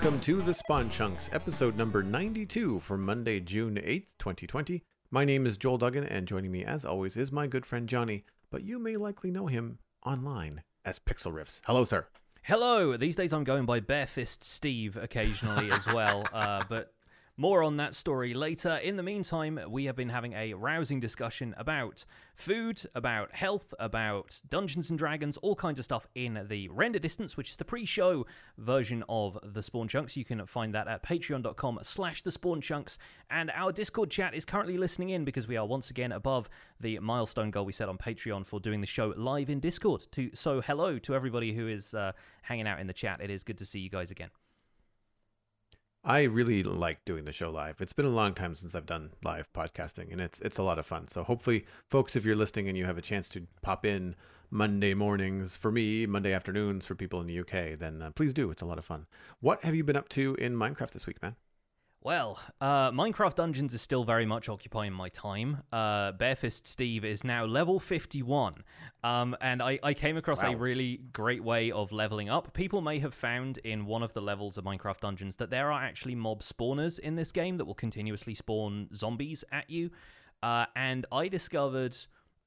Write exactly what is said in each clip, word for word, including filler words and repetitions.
Welcome to the Spawn Chunks, episode number ninety-two for Monday, June eighth, twenty twenty. My name is Joel Duggan, and joining me as always is my good friend Johnny, but you may likely know him online as Pixlriffs. Hello, sir. Hello. These days I'm going by Barefist Steve occasionally as well, uh, but more on that story later. In the meantime, we have been having a rousing discussion about food, about health, about Dungeons and Dragons, all kinds of stuff in the Render Distance, which is the pre-show version of the Spawn Chunks. You can find that at patreon.com slash the Spawn Chunks. And our Discord chat is currently listening in because we are once again above the milestone goal we set on Patreon for doing the show live in Discord. To, so hello to everybody who is uh, hanging out in the chat. It is good to see you guys again. I really like doing the show live. It's been a long time since I've done live podcasting, and it's it's a lot of fun. So hopefully, folks, if you're listening and you have a chance to pop in Monday mornings for me, Monday afternoons for people in the U K, then uh, please do. It's a lot of fun. What have you been up to in Minecraft this week, man? Well, uh, Minecraft Dungeons is still very much occupying my time. Uh, Barefist Steve is now level fifty-one, um, and I, I came across wow. a really great way of leveling up. People may have found in one of the levels of Minecraft Dungeons that there are actually mob spawners in this game that will continuously spawn zombies at you, uh, and I discovered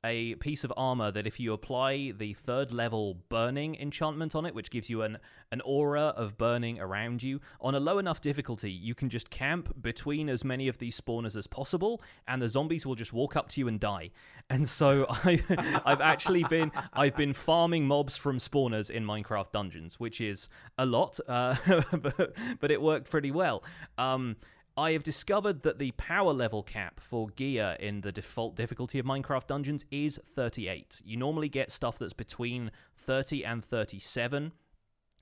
a piece of armor that if you apply the third level burning enchantment on it, which gives you an, an aura of burning around you, on a low enough difficulty, you can just camp between as many of these spawners as possible, and the zombies will just walk up to you and die. And so I, I've actually been I've been farming mobs from spawners in Minecraft Dungeons, which is a lot, uh, but, but it worked pretty well. Um, I have discovered that the power level cap for gear in the default difficulty of Minecraft Dungeons is thirty-eight. You normally get stuff that's between thirty and thirty-seven,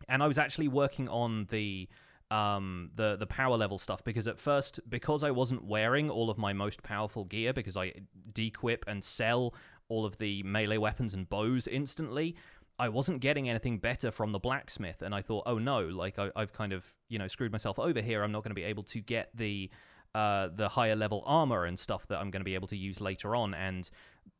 and I was actually working on the um, the, the power level stuff because at first, because I wasn't wearing all of my most powerful gear, because I dequip and sell all of the melee weapons and bows instantly, I wasn't getting anything better from the blacksmith, and I thought, oh no, like I, I've kind of, you know, screwed myself over here. I'm not going to be able to get the uh, the higher level armor and stuff that I'm going to be able to use later on, and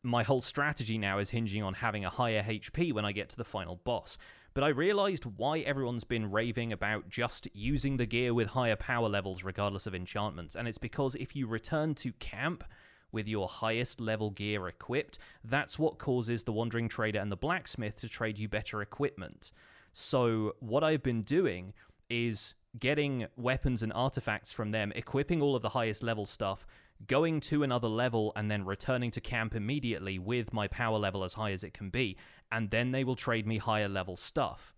my whole strategy now is hinging on having a higher H P when I get to the final boss. But I realized why everyone's been raving about just using the gear with higher power levels regardless of enchantments, and it's because if you return to camp with your highest level gear equipped, that's what causes the Wandering Trader and the Blacksmith to trade you better equipment. So what I've been doing is getting weapons and artifacts from them, equipping all of the highest level stuff, going to another level, and then returning to camp immediately with my power level as high as it can be, and then they will trade me higher level stuff.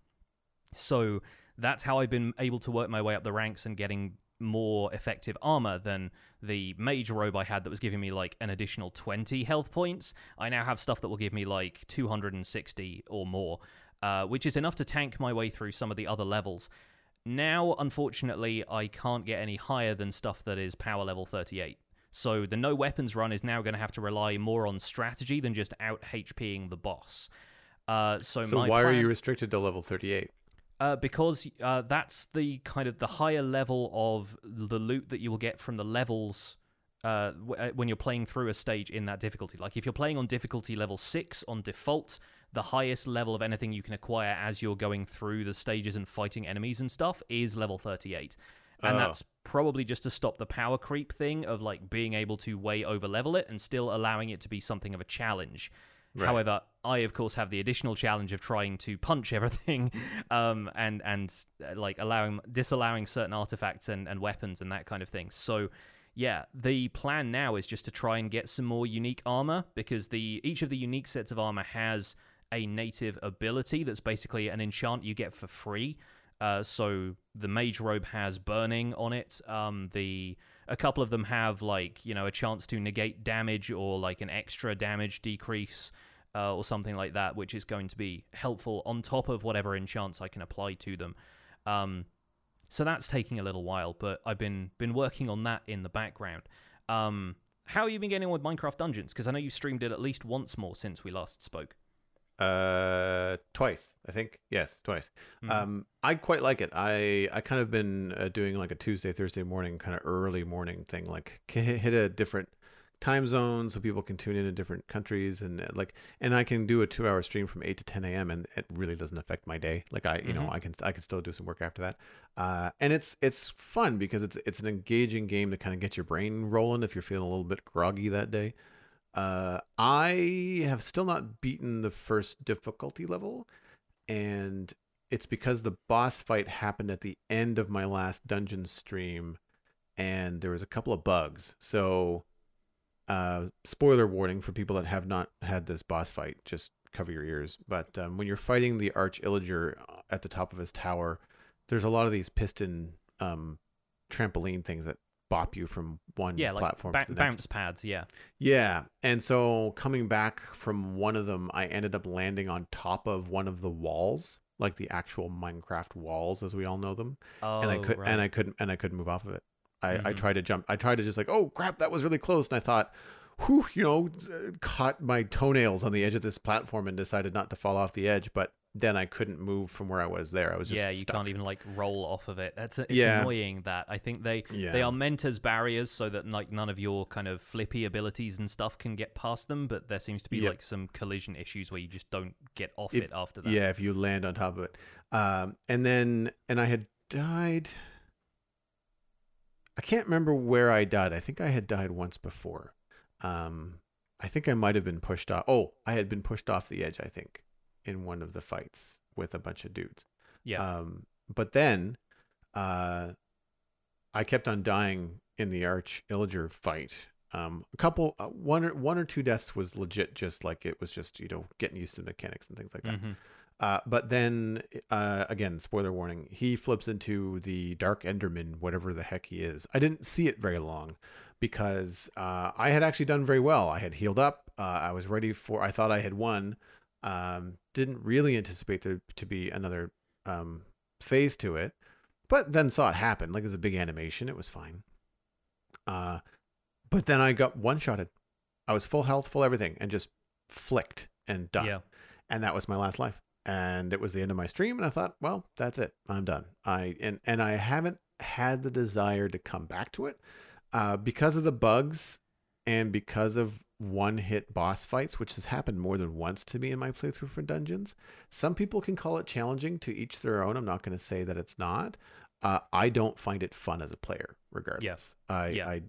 So that's how I've been able to work my way up the ranks and getting more effective armor than the mage robe I had that was giving me like an additional twenty health points. I now have stuff that will give me like two hundred sixty or more, uh, which is enough to tank my way through some of the other levels. Now, unfortunately, I can't get any higher than stuff that is power level thirty-eight. So the no weapons run is now going to have to rely more on strategy than just out HPing the boss. Uh, so so my why plan- are you restricted to level thirty-eight? Uh, because uh, that's the kind of the higher level of the loot that you will get from the levels uh, w- when you're playing through a stage in that difficulty. Like if you're playing on difficulty level six on default, the highest level of anything you can acquire as you're going through the stages and fighting enemies and stuff is level thirty-eight. And oh. that's probably just to stop the power creep thing of like being able to way over level it and still allowing it to be something of a challenge. Right. However, I, of course, have the additional challenge of trying to punch everything um, and, and uh, like allowing disallowing certain artifacts and, and weapons and that kind of thing. So, yeah, the plan now is just to try and get some more unique armor because the each of the unique sets of armor has a native ability that's basically an enchant you get for free. Uh, so the mage robe has burning on it. Um, the a couple of them have like you know a chance to negate damage or like an extra damage decrease uh, or something like that, which is going to be helpful on top of whatever enchants I can apply to them. Um, so that's taking a little while, but I've been been working on that in the background. Um, how have you been getting on with Minecraft Dungeons? Because I know you streamed it at least once more since we last spoke. Uh, twice, I think. Yes, twice. Mm-hmm. Um, I quite like it. I, I kind of been uh, doing like a Tuesday, Thursday morning, kind of early morning thing, like hit a different time zones so people can tune in in different countries, and like, and I can do a two hour stream from eight to ten a m and it really doesn't affect my day. Like I, you mm-hmm. know, I can, I can still do some work after that. Uh, and it's, it's fun because it's, it's an engaging game to kind of get your brain rolling if you're feeling a little bit groggy that day. Uh, I have still not beaten the first difficulty level, and it's because the boss fight happened at the end of my last dungeon stream, and there was a couple of bugs. So, uh, spoiler warning for people that have not had this boss fight, just cover your ears. But um, when you're fighting the Arch Illager at the top of his tower, there's a lot of these piston um, trampoline things that bop you from one yeah, platform like ba- to the next. Bounce pads, yeah. Yeah, and so coming back from one of them, I ended up landing on top of one of the walls, like the actual Minecraft walls as we all know them. Oh, and I could right. and I couldn't and I couldn't move off of it. I, mm-hmm. I tried to jump. I tried to just like, oh crap, that was really close. And I thought, whew, you know, caught my toenails on the edge of this platform and decided not to fall off the edge. But then I couldn't move from where I was there. I was just yeah. You stuck. Can't even like roll off of it. That's a, it's yeah. annoying. That I think they yeah. they are meant as barriers so that like none of your kind of flippy abilities and stuff can get past them. But there seems to be yep. like some collision issues where you just don't get off it, it after that. Yeah, if you land on top of it, um, and then and I had died. I can't remember where I died. I think I had died once before. Um, I think I might have been pushed off. Oh, I had been pushed off the edge, I think, in one of the fights with a bunch of dudes. Yeah. Um, but then uh, I kept on dying in the Arch Illager fight. Um, a couple, uh, one, or, one or two deaths was legit just like it was just, you know, getting used to mechanics and things like that. Mm-hmm. Uh, but then, uh, again, spoiler warning, he flips into the Dark Enderman, whatever the heck he is. I didn't see it very long because uh, I had actually done very well. I had healed up. Uh, I was ready for, I thought I had won. Um, didn't really anticipate there to be another um, phase to it, but then saw it happen. Like it was a big animation. It was fine. Uh, but then I got one-shotted. I was full health, full everything, and just flicked and done. Yeah. And that was my last life. And it was the end of my stream, and I thought, well, that's it. I'm done. I and, and I haven't had the desire to come back to it uh, because of the bugs and because of one-hit boss fights, which has happened more than once to me in my playthrough for Dungeons. Some people can call it challenging, to each their own. I'm not going to say that it's not. Uh, I don't find it fun as a player, regardless. Yes. I, yeah. I,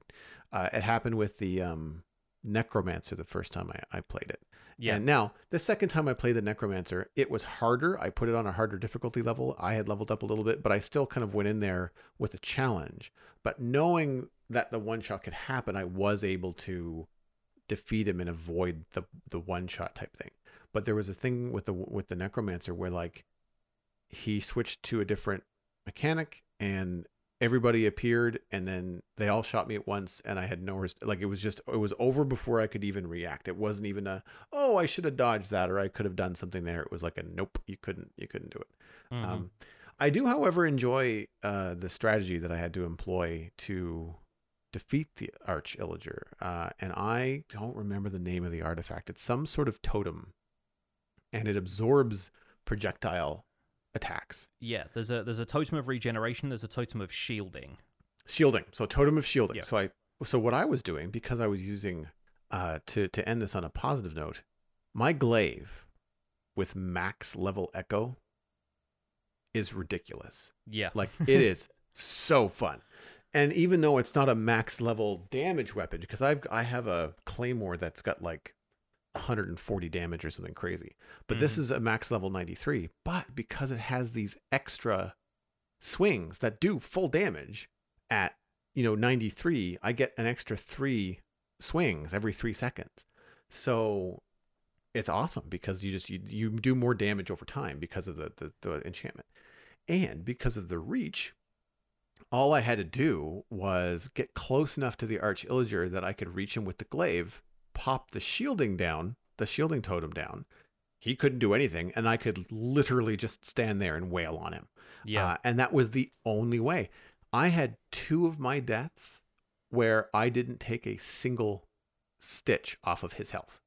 uh, it happened with the um, Necromancer the first time I, I played it. Yeah. And now, the second time I played the Necromancer, it was harder. I put it on a harder difficulty level. I had leveled up a little bit, but I still kind of went in there with a challenge. But knowing that the one-shot could happen, I was able to defeat him and avoid the, the one-shot type thing. But there was a thing with the with the Necromancer where, like, he switched to a different mechanic, and everybody appeared, and then they all shot me at once, and I had no rest- like it was just it was over before I could even react. It wasn't even a oh I should have dodged that or I could have done something there. It was like a nope, you couldn't you couldn't do it. Mm-hmm. Um, I do, however, enjoy uh, the strategy that I had to employ to defeat the Arch Illager, uh, and I don't remember the name of the artifact. It's some sort of totem, and it absorbs projectile attacks. Yeah, there's a there's a totem of regeneration, there's a totem of shielding. Shielding. So totem of shielding. Yeah. So I so what I was doing, because I was using uh to to end this on a positive note, my glaive with max level echo is ridiculous. Yeah. Like it is so fun. And even though it's not a max level damage weapon, because I've I have a Claymore that's got like one hundred forty damage or something crazy, but mm-hmm. this is a max level ninety-three, but because it has these extra swings that do full damage at, you know, ninety-three, I get an extra three swings every three seconds. So it's awesome because you just you, you do more damage over time because of the, the the enchantment, and because of the reach, all I had to do was get close enough to the Arch Illager that I could reach him with the glaive, pop the shielding down, the shielding totem down. He couldn't do anything, and I could literally just stand there and wail on him. Yeah. Uh, and that was the only way. I had two of my deaths where I didn't take a single stitch off of his health.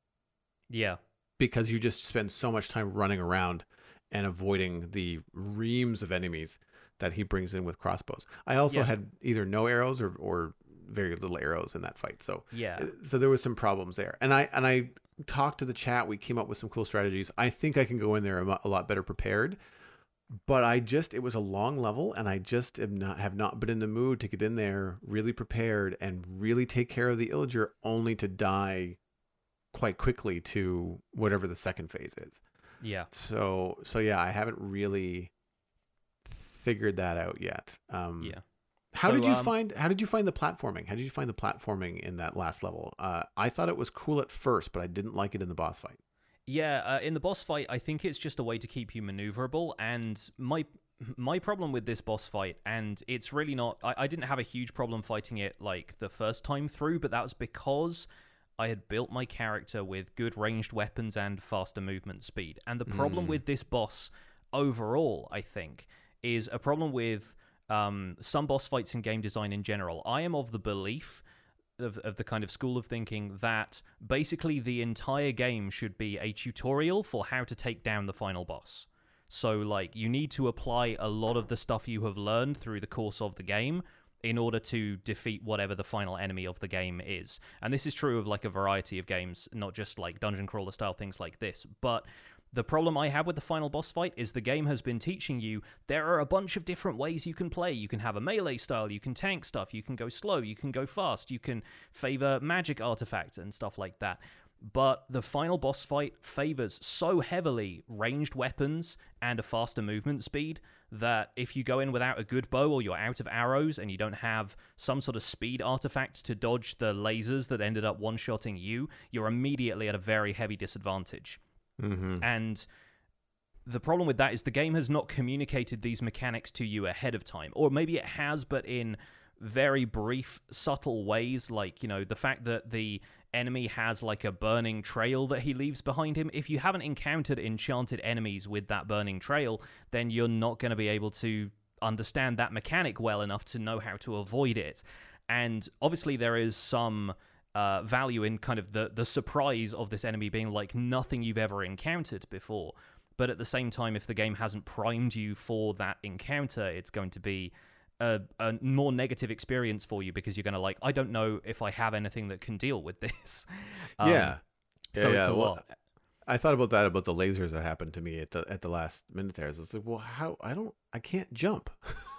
Yeah. Because you just spend so much time running around and avoiding the reams of enemies that he brings in with crossbows. I also yeah. had either no arrows or, or very little arrows in that fight. So yeah, so there was some problems there. And I and I talked to the chat. We came up with some cool strategies. I think I can go in there a lot better prepared. But I just, it was a long level, and I just am not, have not been in the mood to get in there really prepared and really take care of the Illager, only to die quite quickly to whatever the second phase is. Yeah. So, so yeah, I haven't really figured that out yet. Um, yeah. How so, did you um, find, how did you find the platforming? How did you find the platforming in that last level? Uh, I thought it was cool at first, but I didn't like it in the boss fight. Yeah, uh, in the boss fight, I think it's just a way to keep you maneuverable, and my my problem with this boss fight, and it's really not... I, I didn't have a huge problem fighting it, like, the first time through, but that was because I had built my character with good ranged weapons and faster movement speed. And the problem mm. with this boss overall, I think, is a problem with um, some boss fights in game design in general. I am of the belief... Of, of the kind of school of thinking that basically the entire game should be a tutorial for how to take down the final boss. So, like, you need to apply a lot of the stuff you have learned through the course of the game in order to defeat whatever the final enemy of the game is. And this is true of, like, a variety of games, not just, like, dungeon crawler style things like this. But the problem I have with the final boss fight is the game has been teaching you there are a bunch of different ways you can play. You can have a melee style, you can tank stuff, you can go slow, you can go fast, you can favor magic artifacts and stuff like that. But the final boss fight favors so heavily ranged weapons and a faster movement speed that if you go in without a good bow or you're out of arrows and you don't have some sort of speed artifact to dodge the lasers that ended up one-shotting you, you're immediately at a very heavy disadvantage. Mm-hmm. And the problem with that is the game has not communicated these mechanics to you ahead of time. Or maybe it has, but in very brief, subtle ways, like, you know, the fact that the enemy has, like, a burning trail that he leaves behind him. If you haven't encountered enchanted enemies with that burning trail, then you're not going to be able to understand that mechanic well enough to know how to avoid it. And obviously there is some... Uh, value in kind of the, the surprise of this enemy being like nothing you've ever encountered before. But at the same time, if the game hasn't primed you for that encounter, it's going to be a, a more negative experience for you because you're going to like, I don't know if I have anything that can deal with this. Um, yeah. yeah. So yeah, it's a well, lot. I thought about that, about the lasers that happened to me at the at the last minute there. So it's like, well, how, I don't, I can't jump.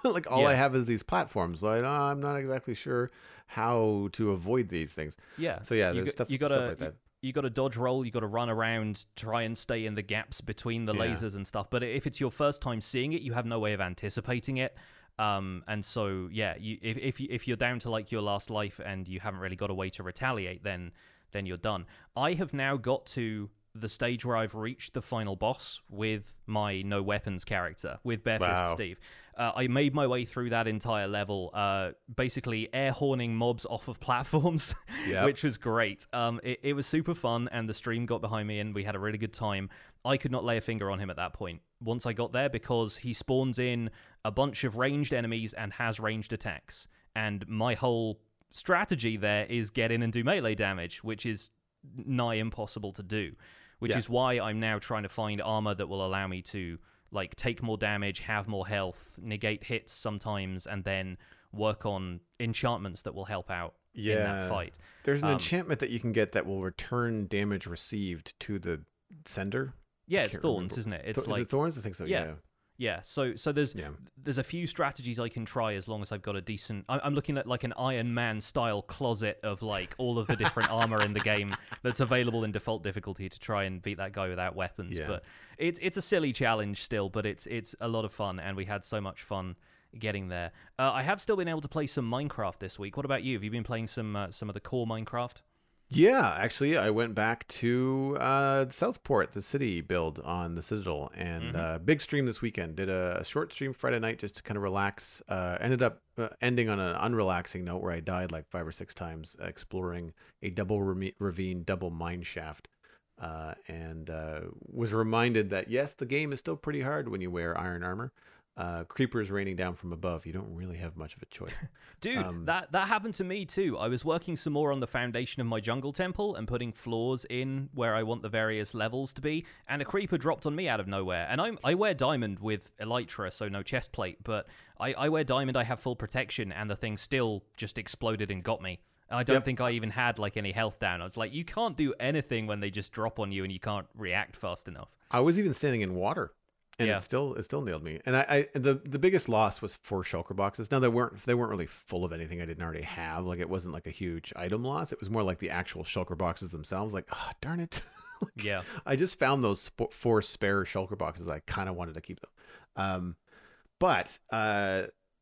Like all yeah. I have is these platforms. Like, oh, I'm not exactly sure how to avoid these things. Yeah. So yeah, there's you, stuff, you gotta, stuff like that. You, you got to dodge roll. You got to run around, try and stay in the gaps between the yeah. lasers and stuff. But if it's your first time seeing it, you have no way of anticipating it. Um, and so yeah, you, if if you, if you're down to like your last life and you haven't really got a way to retaliate, then then you're done. I have now got to the stage where I've reached the final boss with my no weapons character, with Barefist wow. Steve. Uh, I made my way through that entire level, uh, basically air horning mobs off of platforms, yep. which was great. Um, it, it was super fun, and the stream got behind me, and we had a really good time. I could not lay a finger on him at that point once I got there, because he spawns in a bunch of ranged enemies and has ranged attacks. And my whole strategy there is get in and do melee damage, which is nigh impossible to do. Which yeah. is why I'm now trying to find armor that will allow me to, like, take more damage, have more health, negate hits sometimes, and then work on enchantments that will help out yeah. in that fight. There's an um, enchantment that you can get that will return damage received to the sender. Yeah, it's thorns, remember. Isn't it? It's Th- like is it thorns. I think so. Yeah. yeah. Yeah, so so there's yeah. there's a few strategies I can try as long as I've got a decent... I'm looking at like an Iron Man-style closet of like all of the different armor in the game that's available in default difficulty to try and beat that guy without weapons. Yeah. But it's it's a silly challenge still, but it's it's a lot of fun, and we had so much fun getting there. Uh, I have still been able to play some Minecraft this week. What about you? Have you been playing some uh, some of the core Minecraft? Yeah, actually, I went back to uh, Southport, the city build on the Citadel, and mm-hmm. uh, big stream this weekend. Did a, a short stream Friday night just to kind of relax. Uh, ended up uh, ending on an unrelaxing note where I died like five or six times exploring a double rami- ravine, double mine shaft, uh, and uh, was reminded that, yes, the game is still pretty hard when you wear iron armor. uh, creepers raining down from above, you don't really have much of a choice. Dude, um, that, that happened to me too. I was working some more on the foundation of my jungle temple and putting floors in where I want the various levels to be, and a creeper dropped on me out of nowhere. And I'm, I wear diamond with elytra, so no chest plate, but I, I wear diamond, I have full protection, and the thing still just exploded and got me. I don't yep. think I even had, like, any health down. I was like, you can't do anything when they just drop on you and you can't react fast enough. I was even standing in water, and yeah. it still it still nailed me. And I, I and the, the biggest loss was four shulker boxes. Now, they weren't they weren't really full of anything I didn't already have. Like, it wasn't, like, a huge item loss. It was more like the actual shulker boxes themselves. Like, ah, oh, darn it. Like, yeah. I just found those sp- four spare shulker boxes. I kind of wanted to keep them. Um, but... uh.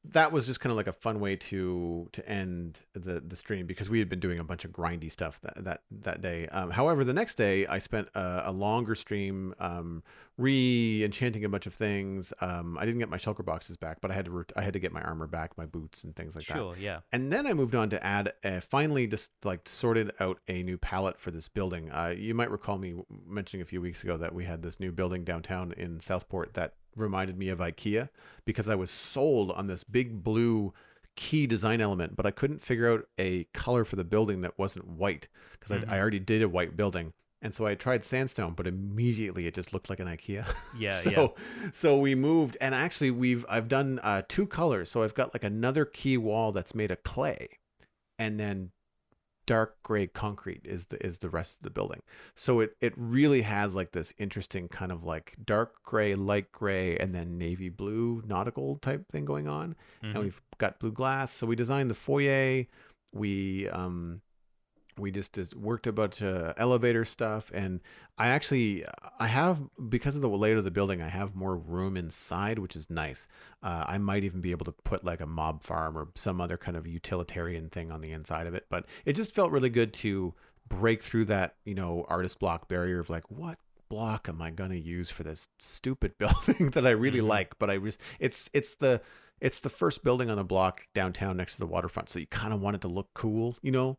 That was just kind of like a fun way to to end the, the stream, because we had been doing a bunch of grindy stuff that that, that day. Um, however, the next day I spent a, a longer stream um, re-enchanting a bunch of things. Um, I didn't get my shulker boxes back, but I had to re- I had to get my armor back, my boots, and things like that. Sure, yeah. And then I moved on to add a, finally just like sorted out a new palette for this building. Uh, you might recall me mentioning a few weeks ago that we had this new building downtown in Southport that reminded me of IKEA, because I was sold on this big blue key design element, but I couldn't figure out a color for the building that wasn't white, because mm-hmm. I, I already did a white building. And so I tried sandstone, but immediately it just looked like an IKEA. Yeah. so, yeah. so we moved, and actually we've, I've done uh, two colors. So I've got like another key wall that's made of clay, and then dark gray concrete is the is the rest of the building. So it it really has like this interesting kind of like dark gray, light gray, and then navy blue nautical type thing going on. Mm-hmm. And we've got blue glass. So we designed the foyer. We um we just, just worked a bunch of elevator stuff, and I actually I have, because of the layout of the building, I have more room inside, which is nice. Uh, I might even be able to put like a mob farm or some other kind of utilitarian thing on the inside of it. But it just felt really good to break through that, you know, artist block barrier of like, what block am I gonna use for this stupid building that I really mm-hmm. like? But I re- it's it's the it's the first building on a block downtown next to the waterfront, so you kind of want it to look cool, you know.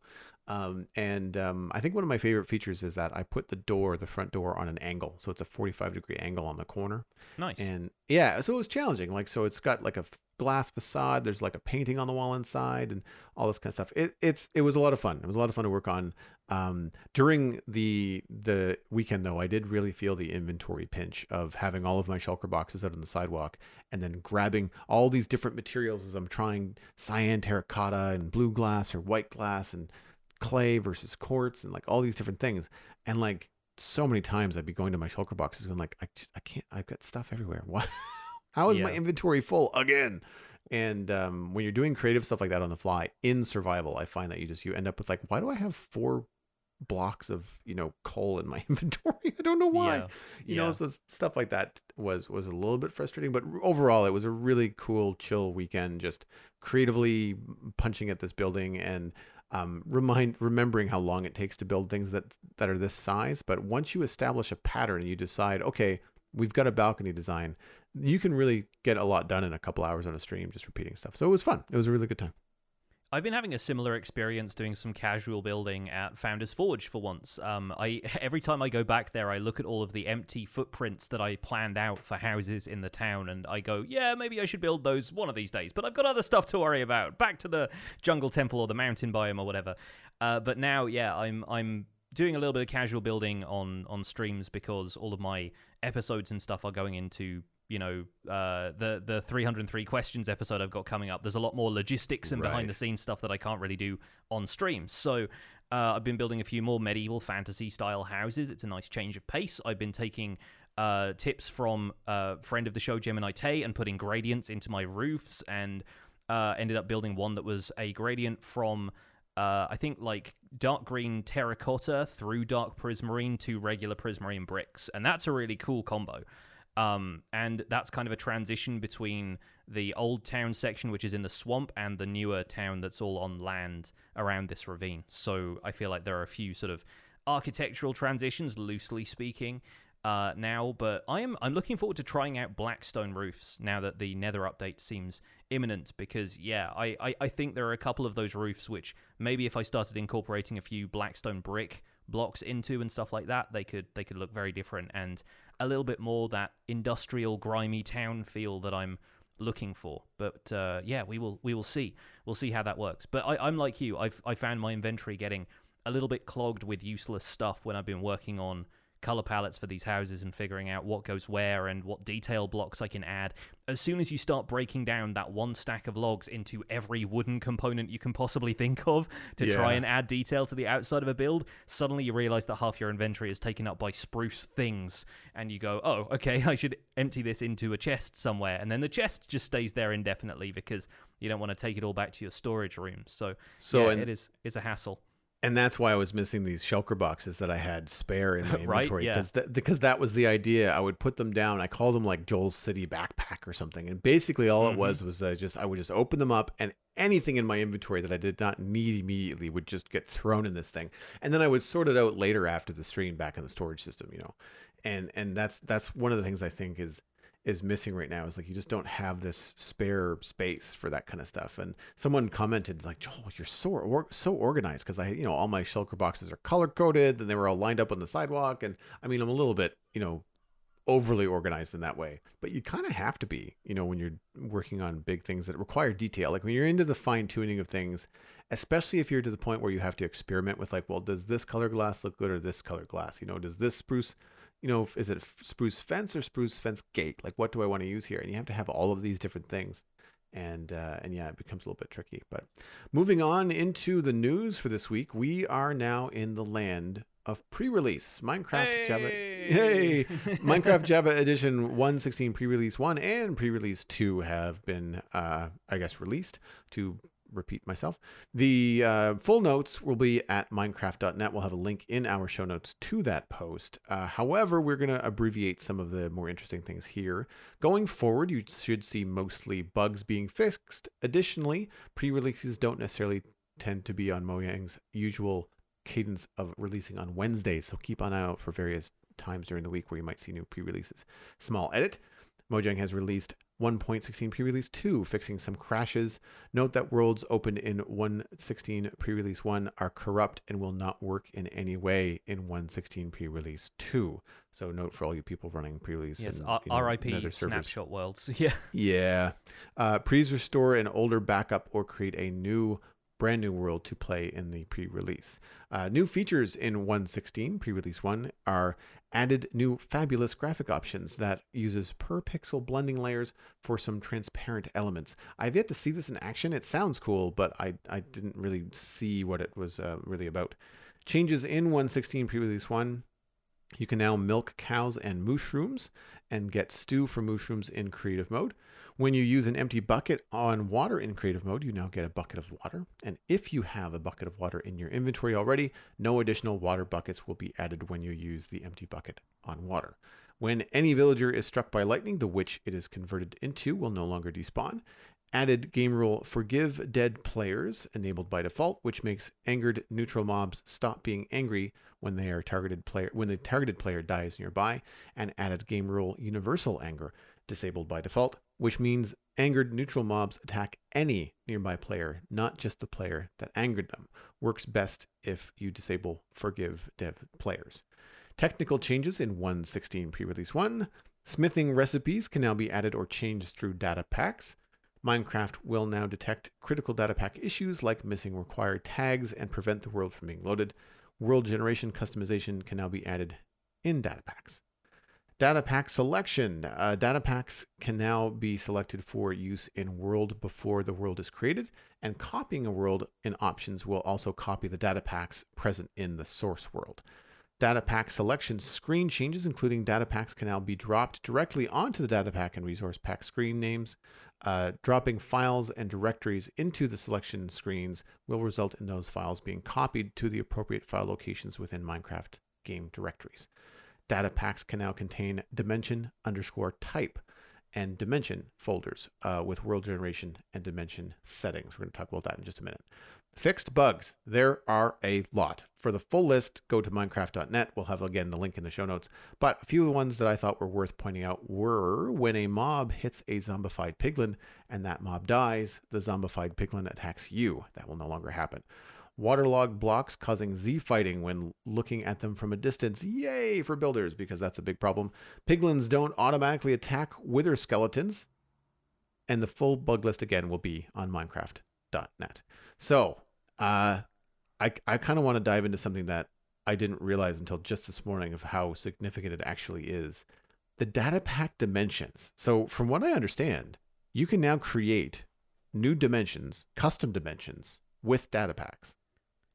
Um, and um, I think one of my favorite features is that I put the door, the front door, on an angle. So it's a forty-five degree angle on the corner. Nice. And yeah, so it was challenging. Like, so it's got like a glass facade. There's like a painting on the wall inside and all this kind of stuff. It, it's, it was a lot of fun. It was a lot of fun to work on. Um, during the, the weekend though, I did really feel the inventory pinch of having all of my shulker boxes out on the sidewalk and then grabbing all these different materials as I'm trying cyan terracotta and blue glass or white glass and clay versus quartz and like all these different things. And like so many times I'd be going to my shulker boxes and like, I just, I can't, I've got stuff everywhere. What? How is yeah. my inventory full again? And um, when you're doing creative stuff like that on the fly in survival, I find that you just, you end up with like, why do I have four blocks of, you know, coal in my inventory? I don't know why, yeah. you yeah. know, so stuff like that was, was a little bit frustrating, but overall it was a really cool, chill weekend, just creatively punching at this building and, Um, remind remembering how long it takes to build things that that are this size. But once you establish a pattern and you decide, okay, we've got a balcony design, you can really get a lot done in a couple hours on a stream just repeating stuff. So it was fun. It was a really good time. I've been having a similar experience doing some casual building at Founders Forge for once. Um, I every time I go back there, I look at all of the empty footprints that I planned out for houses in the town, and I go, yeah, maybe I should build those one of these days, but I've got other stuff to worry about. Back to the jungle temple or the mountain biome or whatever. Uh, but now, yeah, I'm I'm doing a little bit of casual building on, on streams because all of my episodes and stuff are going into... you know, uh, the, the three hundred three questions episode I've got coming up, there's a lot more logistics and right. behind-the-scenes stuff that I can't really do on stream. So uh, I've been building a few more medieval fantasy-style houses. It's a nice change of pace. I've been taking uh, tips from a uh, friend of the show, Gemini Tay, and putting gradients into my roofs, and uh, ended up building one that was a gradient from... Uh, I think like dark green terracotta through dark prismarine to regular prismarine bricks, and that's a really cool combo. Um, and that's kind of a transition between the old town section, which is in the swamp, and the newer town that's all on land around this ravine. So I feel like there are a few sort of architectural transitions, loosely speaking, uh, now. But I'm I'm looking forward to trying out blackstone roofs now that the Nether update seems imminent. Because, yeah, I, I, I think there are a couple of those roofs which maybe if I started incorporating a few blackstone brick blocks into and stuff like that, they could they could look very different and... a little bit more that industrial grimy town feel that I'm looking for. But uh, yeah, we will we will see. We'll see how that works. But I, I'm like you. I've I found my inventory getting a little bit clogged with useless stuff when I've been working on color palettes for these houses and figuring out what goes where and what detail blocks I can add. As soon as you start breaking down that one stack of logs into every wooden component you can possibly think of to yeah. try and add detail to the outside of a build, suddenly you realize that half your inventory is taken up by spruce things, and you go, oh, okay, I should empty this into a chest somewhere, and then the chest just stays there indefinitely because you don't want to take it all back to your storage room. So, so yeah, and- it is it's a hassle. And that's why I was missing these shulker boxes that I had spare in my inventory, because right? yeah. th- because that was the idea. I would put them down. I called them like Joel's City Backpack or something. And basically all mm-hmm. it was was I just I would just open them up, and anything in my inventory that I did not need immediately would just get thrown in this thing. And then I would sort it out later after the stream back in the storage system, you know. And and that's that's one of the things I think is is missing right now, is like you just don't have this spare space for that kind of stuff. And someone commented like, Joel, you're so or- so organized, because I, you know, all my shulker boxes are color coded and they were all lined up on the sidewalk. And I mean, I'm a little bit, you know, overly organized in that way, but you kind of have to be, you know, when you're working on big things that require detail, like when you're into the fine tuning of things, especially if you're to the point where you have to experiment with like, well, does this color glass look good or this color glass, you know, does this spruce, you know, is it spruce fence or spruce fence gate? Like, what do I want to use here? And you have to have all of these different things. And, uh, and yeah, it becomes a little bit tricky. But moving on into the news for this week, we are now in the land of pre-release. Minecraft hey! Java... Hey! Minecraft Java Edition one point sixteen pre-release one and pre-release two have been, uh, I guess, released to... repeat myself. The uh, full notes will be at minecraft dot net. We'll have a link in our show notes to that post. Uh, however, we're going to abbreviate some of the more interesting things here. Going forward, you should see mostly bugs being fixed. Additionally, pre-releases don't necessarily tend to be on Mojang's usual cadence of releasing on Wednesdays, so keep an eye out for various times during the week where you might see new pre-releases. Small edit. Mojang has released one point sixteen pre-release two, fixing some crashes. Note that worlds opened in one point sixteen pre-release one are corrupt and will not work in any way in one point sixteen pre-release two. So note for all you people running pre-release. Yes, and, you know, R I P snapshot worlds. Yeah. Yeah. Uh, please restore an older backup or create a new brand new world to play in the pre-release. Uh, new features in one point sixteen pre-release one are added new fabulous graphic options that uses per pixel blending layers for some transparent elements. I've yet to see this in action. It sounds cool, but I, I didn't really see what it was uh, really about. Changes in one point sixteen pre-release one. You can now milk cows and mushrooms and get stew from mushrooms in creative mode. When you use an empty bucket on water in creative mode, you now get a bucket of water. And if you have a bucket of water in your inventory already, no additional water buckets will be added when you use the empty bucket on water. When any villager is struck by lightning, the witch it is converted into will no longer despawn. Added game rule, forgive dead players, enabled by default, which makes angered neutral mobs stop being angry when they are targeted player when the targeted player dies nearby. And added game rule, universal anger, disabled by default, which means angered neutral mobs attack any nearby player, not just the player that angered them. Works best if you disable forgive dead players. Technical changes in one point sixteen pre-release one. Smithing recipes can now be added or changed through data packs. Minecraft will now detect critical data pack issues like missing required tags and prevent the world from being loaded. World generation customization can now be added in data packs. Data pack selection. Uh, data packs can now be selected for use in world before the world is created, and copying a world in options will also copy the data packs present in the source world. Data pack selection screen changes, including data packs, can now be dropped directly onto the data pack and resource pack screen names. Uh, dropping files and directories into the selection screens will result in those files being copied to the appropriate file locations within Minecraft game directories. Data packs can now contain dimension underscore type and dimension folders uh, with world generation and dimension settings. We're going to talk about that in just a minute. Fixed bugs. There are a lot. For the full list, go to minecraft dot net. We'll have, again, the link in the show notes. But a few of the ones that I thought were worth pointing out were when a mob hits a zombified piglin and that mob dies, the zombified piglin attacks you. That will no longer happen. Waterlogged blocks causing Z-fighting when looking at them from a distance. Yay for builders, because that's a big problem. Piglins don't automatically attack wither skeletons. and the full bug list again will be on minecraft dot net. So uh, I, I kind of want to dive into something that I didn't realize until just this morning of how significant it actually is. The data pack dimensions. So from what I understand, you can now create new dimensions, custom dimensions with data packs.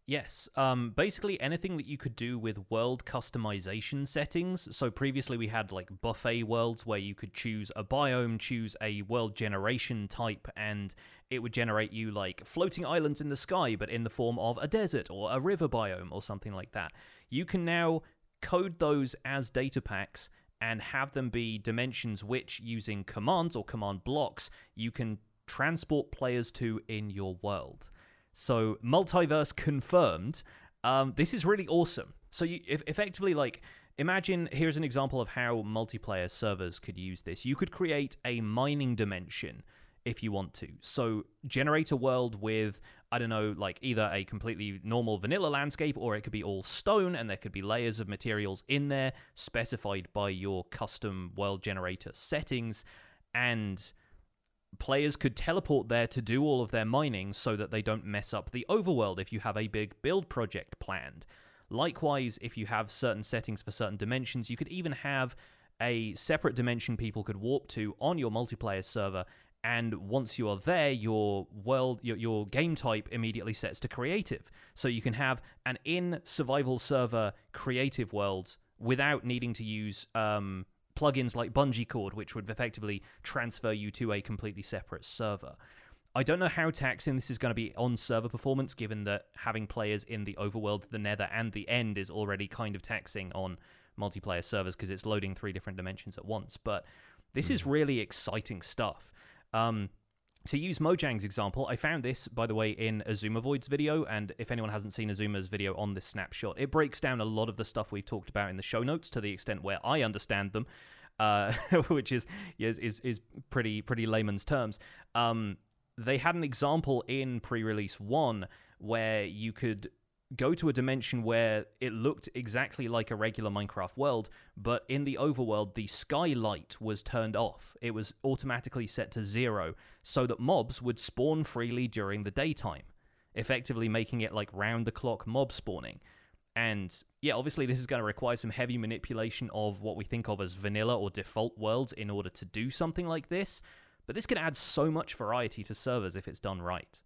Yes, um, basically anything that you could do with world customization settings. So previously we had like buffet worlds where you could choose a biome, choose a world generation type, and it would generate you like floating islands in the sky, but in the form of a desert or a river biome or something like that. You can now code those as data packs and have them be dimensions which, using commands or command blocks, you can transport players to in your world. So multiverse confirmed. Um, this is really awesome. So you if effectively, like, imagine here's an example of how multiplayer servers could use this. You could create a mining dimension if you want to. So generate a world with, I don't know, like either a completely normal vanilla landscape, or it could be all stone and there could be layers of materials in there specified by your custom world generator settings, and players could teleport there to do all of their mining so that they don't mess up the overworld if you have a big build project planned. Likewise, if you have certain settings for certain dimensions, you could even have a separate dimension people could warp to on your multiplayer server, and once you are there, your world, your, your game type immediately sets to creative. So you can have an in-survival server creative world without needing to use um, plugins like BungeeCord, which would effectively transfer you to a completely separate server. I don't know how taxing this is going to be on server performance, given that having players in the overworld, the Nether, and the End is already kind of taxing on multiplayer servers because it's loading three different dimensions at once. But this mm. is really exciting stuff. Um, to use Mojang's example, I found this, by the way, in Azumavoid's video, and if anyone hasn't seen Azuma's video on this snapshot, it breaks down a lot of the stuff we've talked about in the show notes to the extent where I understand them, uh, which is, is is is pretty pretty layman's terms. Um, they had an example in pre-release one where you could go to a dimension where it looked exactly like a regular Minecraft world, but in the overworld, the skylight was turned off. It was automatically set to zero so that mobs would spawn freely during the daytime, effectively making it like round-the-clock mob spawning. And yeah, obviously this is going to require some heavy manipulation of what we think of as vanilla or default worlds in order to do something like this, but this could add so much variety to servers if it's done right.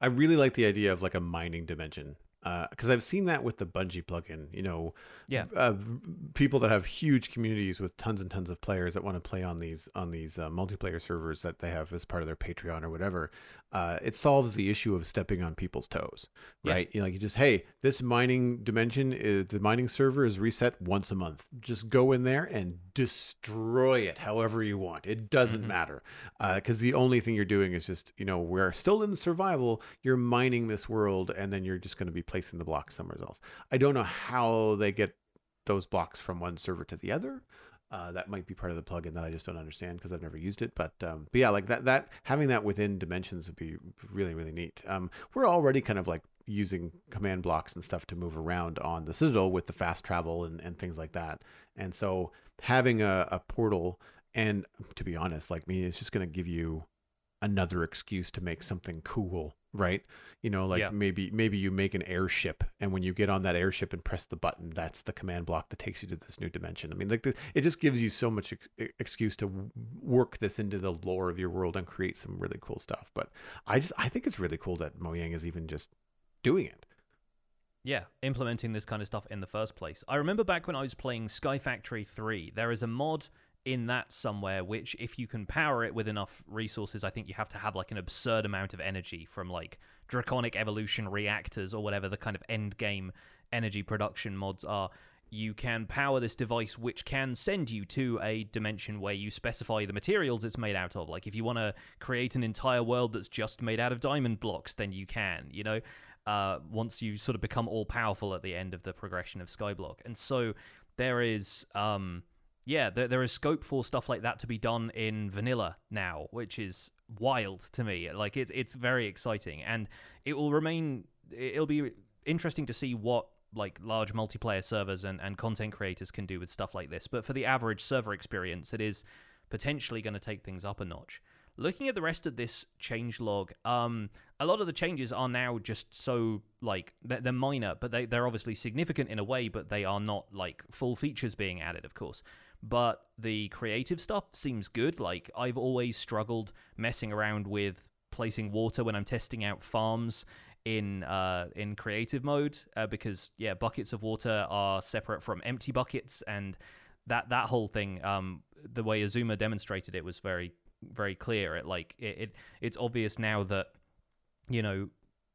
I really like the idea of like a mining dimension, because uh, I've seen that with the Bungie plugin. You know, yeah, uh, people that have huge communities with tons and tons of players that want to play on these on these uh, multiplayer servers that they have as part of their Patreon or whatever. Uh, it solves the issue of stepping on people's toes, right? Yeah. You know, like you just, hey, this mining dimension is the mining server is reset once a month. Just go in there and destroy it however you want. It doesn't mm-hmm. matter, because uh, the only thing you're doing is just, you know, we're still in survival. You're mining this world, and then you're just going to be placing the blocks somewhere else. I don't know how they get those blocks from one server to the other. Uh, that might be part of the plugin that I just don't understand because I've never used it. But um, but yeah, like that that having that within dimensions would be really, really neat. Um, we're already kind of like using command blocks and stuff to move around on the Citadel with the fast travel and, and things like that. And so having a, a portal, and to be honest, like me, it's just going to give you another excuse to make something cool, right? You know, like yeah. maybe maybe you make an airship, and when you get on that airship and press the button, that's the command block that takes you to this new dimension. I mean, like the, it just gives you so much ex- excuse to w- work this into the lore of your world and create some really cool stuff. But I just I think it's really cool that Mojang is even just doing it. Yeah, implementing this kind of stuff in the first place. I remember back when I was playing Sky Factory three, there is a mod in that somewhere, which if you can power it with enough resources, I think you have to have like an absurd amount of energy from like Draconic Evolution reactors or whatever the kind of end game energy production mods are. You can power this device, which can send you to a dimension where you specify the materials it's made out of. Like if you want to create an entire world that's just made out of diamond blocks, then you can, you know, uh, once you sort of become all powerful at the end of the progression of Skyblock. And so there is, um, Yeah, there, there is scope for stuff like that to be done in vanilla now, which is wild to me. Like, it's it's very exciting, and it will remain. It'll be interesting to see what like large multiplayer servers and, and content creators can do with stuff like this. But for the average server experience, it is potentially going to take things up a notch. Looking at the rest of this changelog, um, a lot of the changes are now just so, like, they're, they're minor, but they, they're obviously significant in a way, but they are not, like, full features being added, of course. But the creative stuff seems good. Like, I've always struggled messing around with placing water when I'm testing out farms in uh, in creative mode, uh, because, yeah, buckets of water are separate from empty buckets, and that, that whole thing, um, the way Azuma demonstrated it was very... very clear. It like it, it it's obvious now that, you know,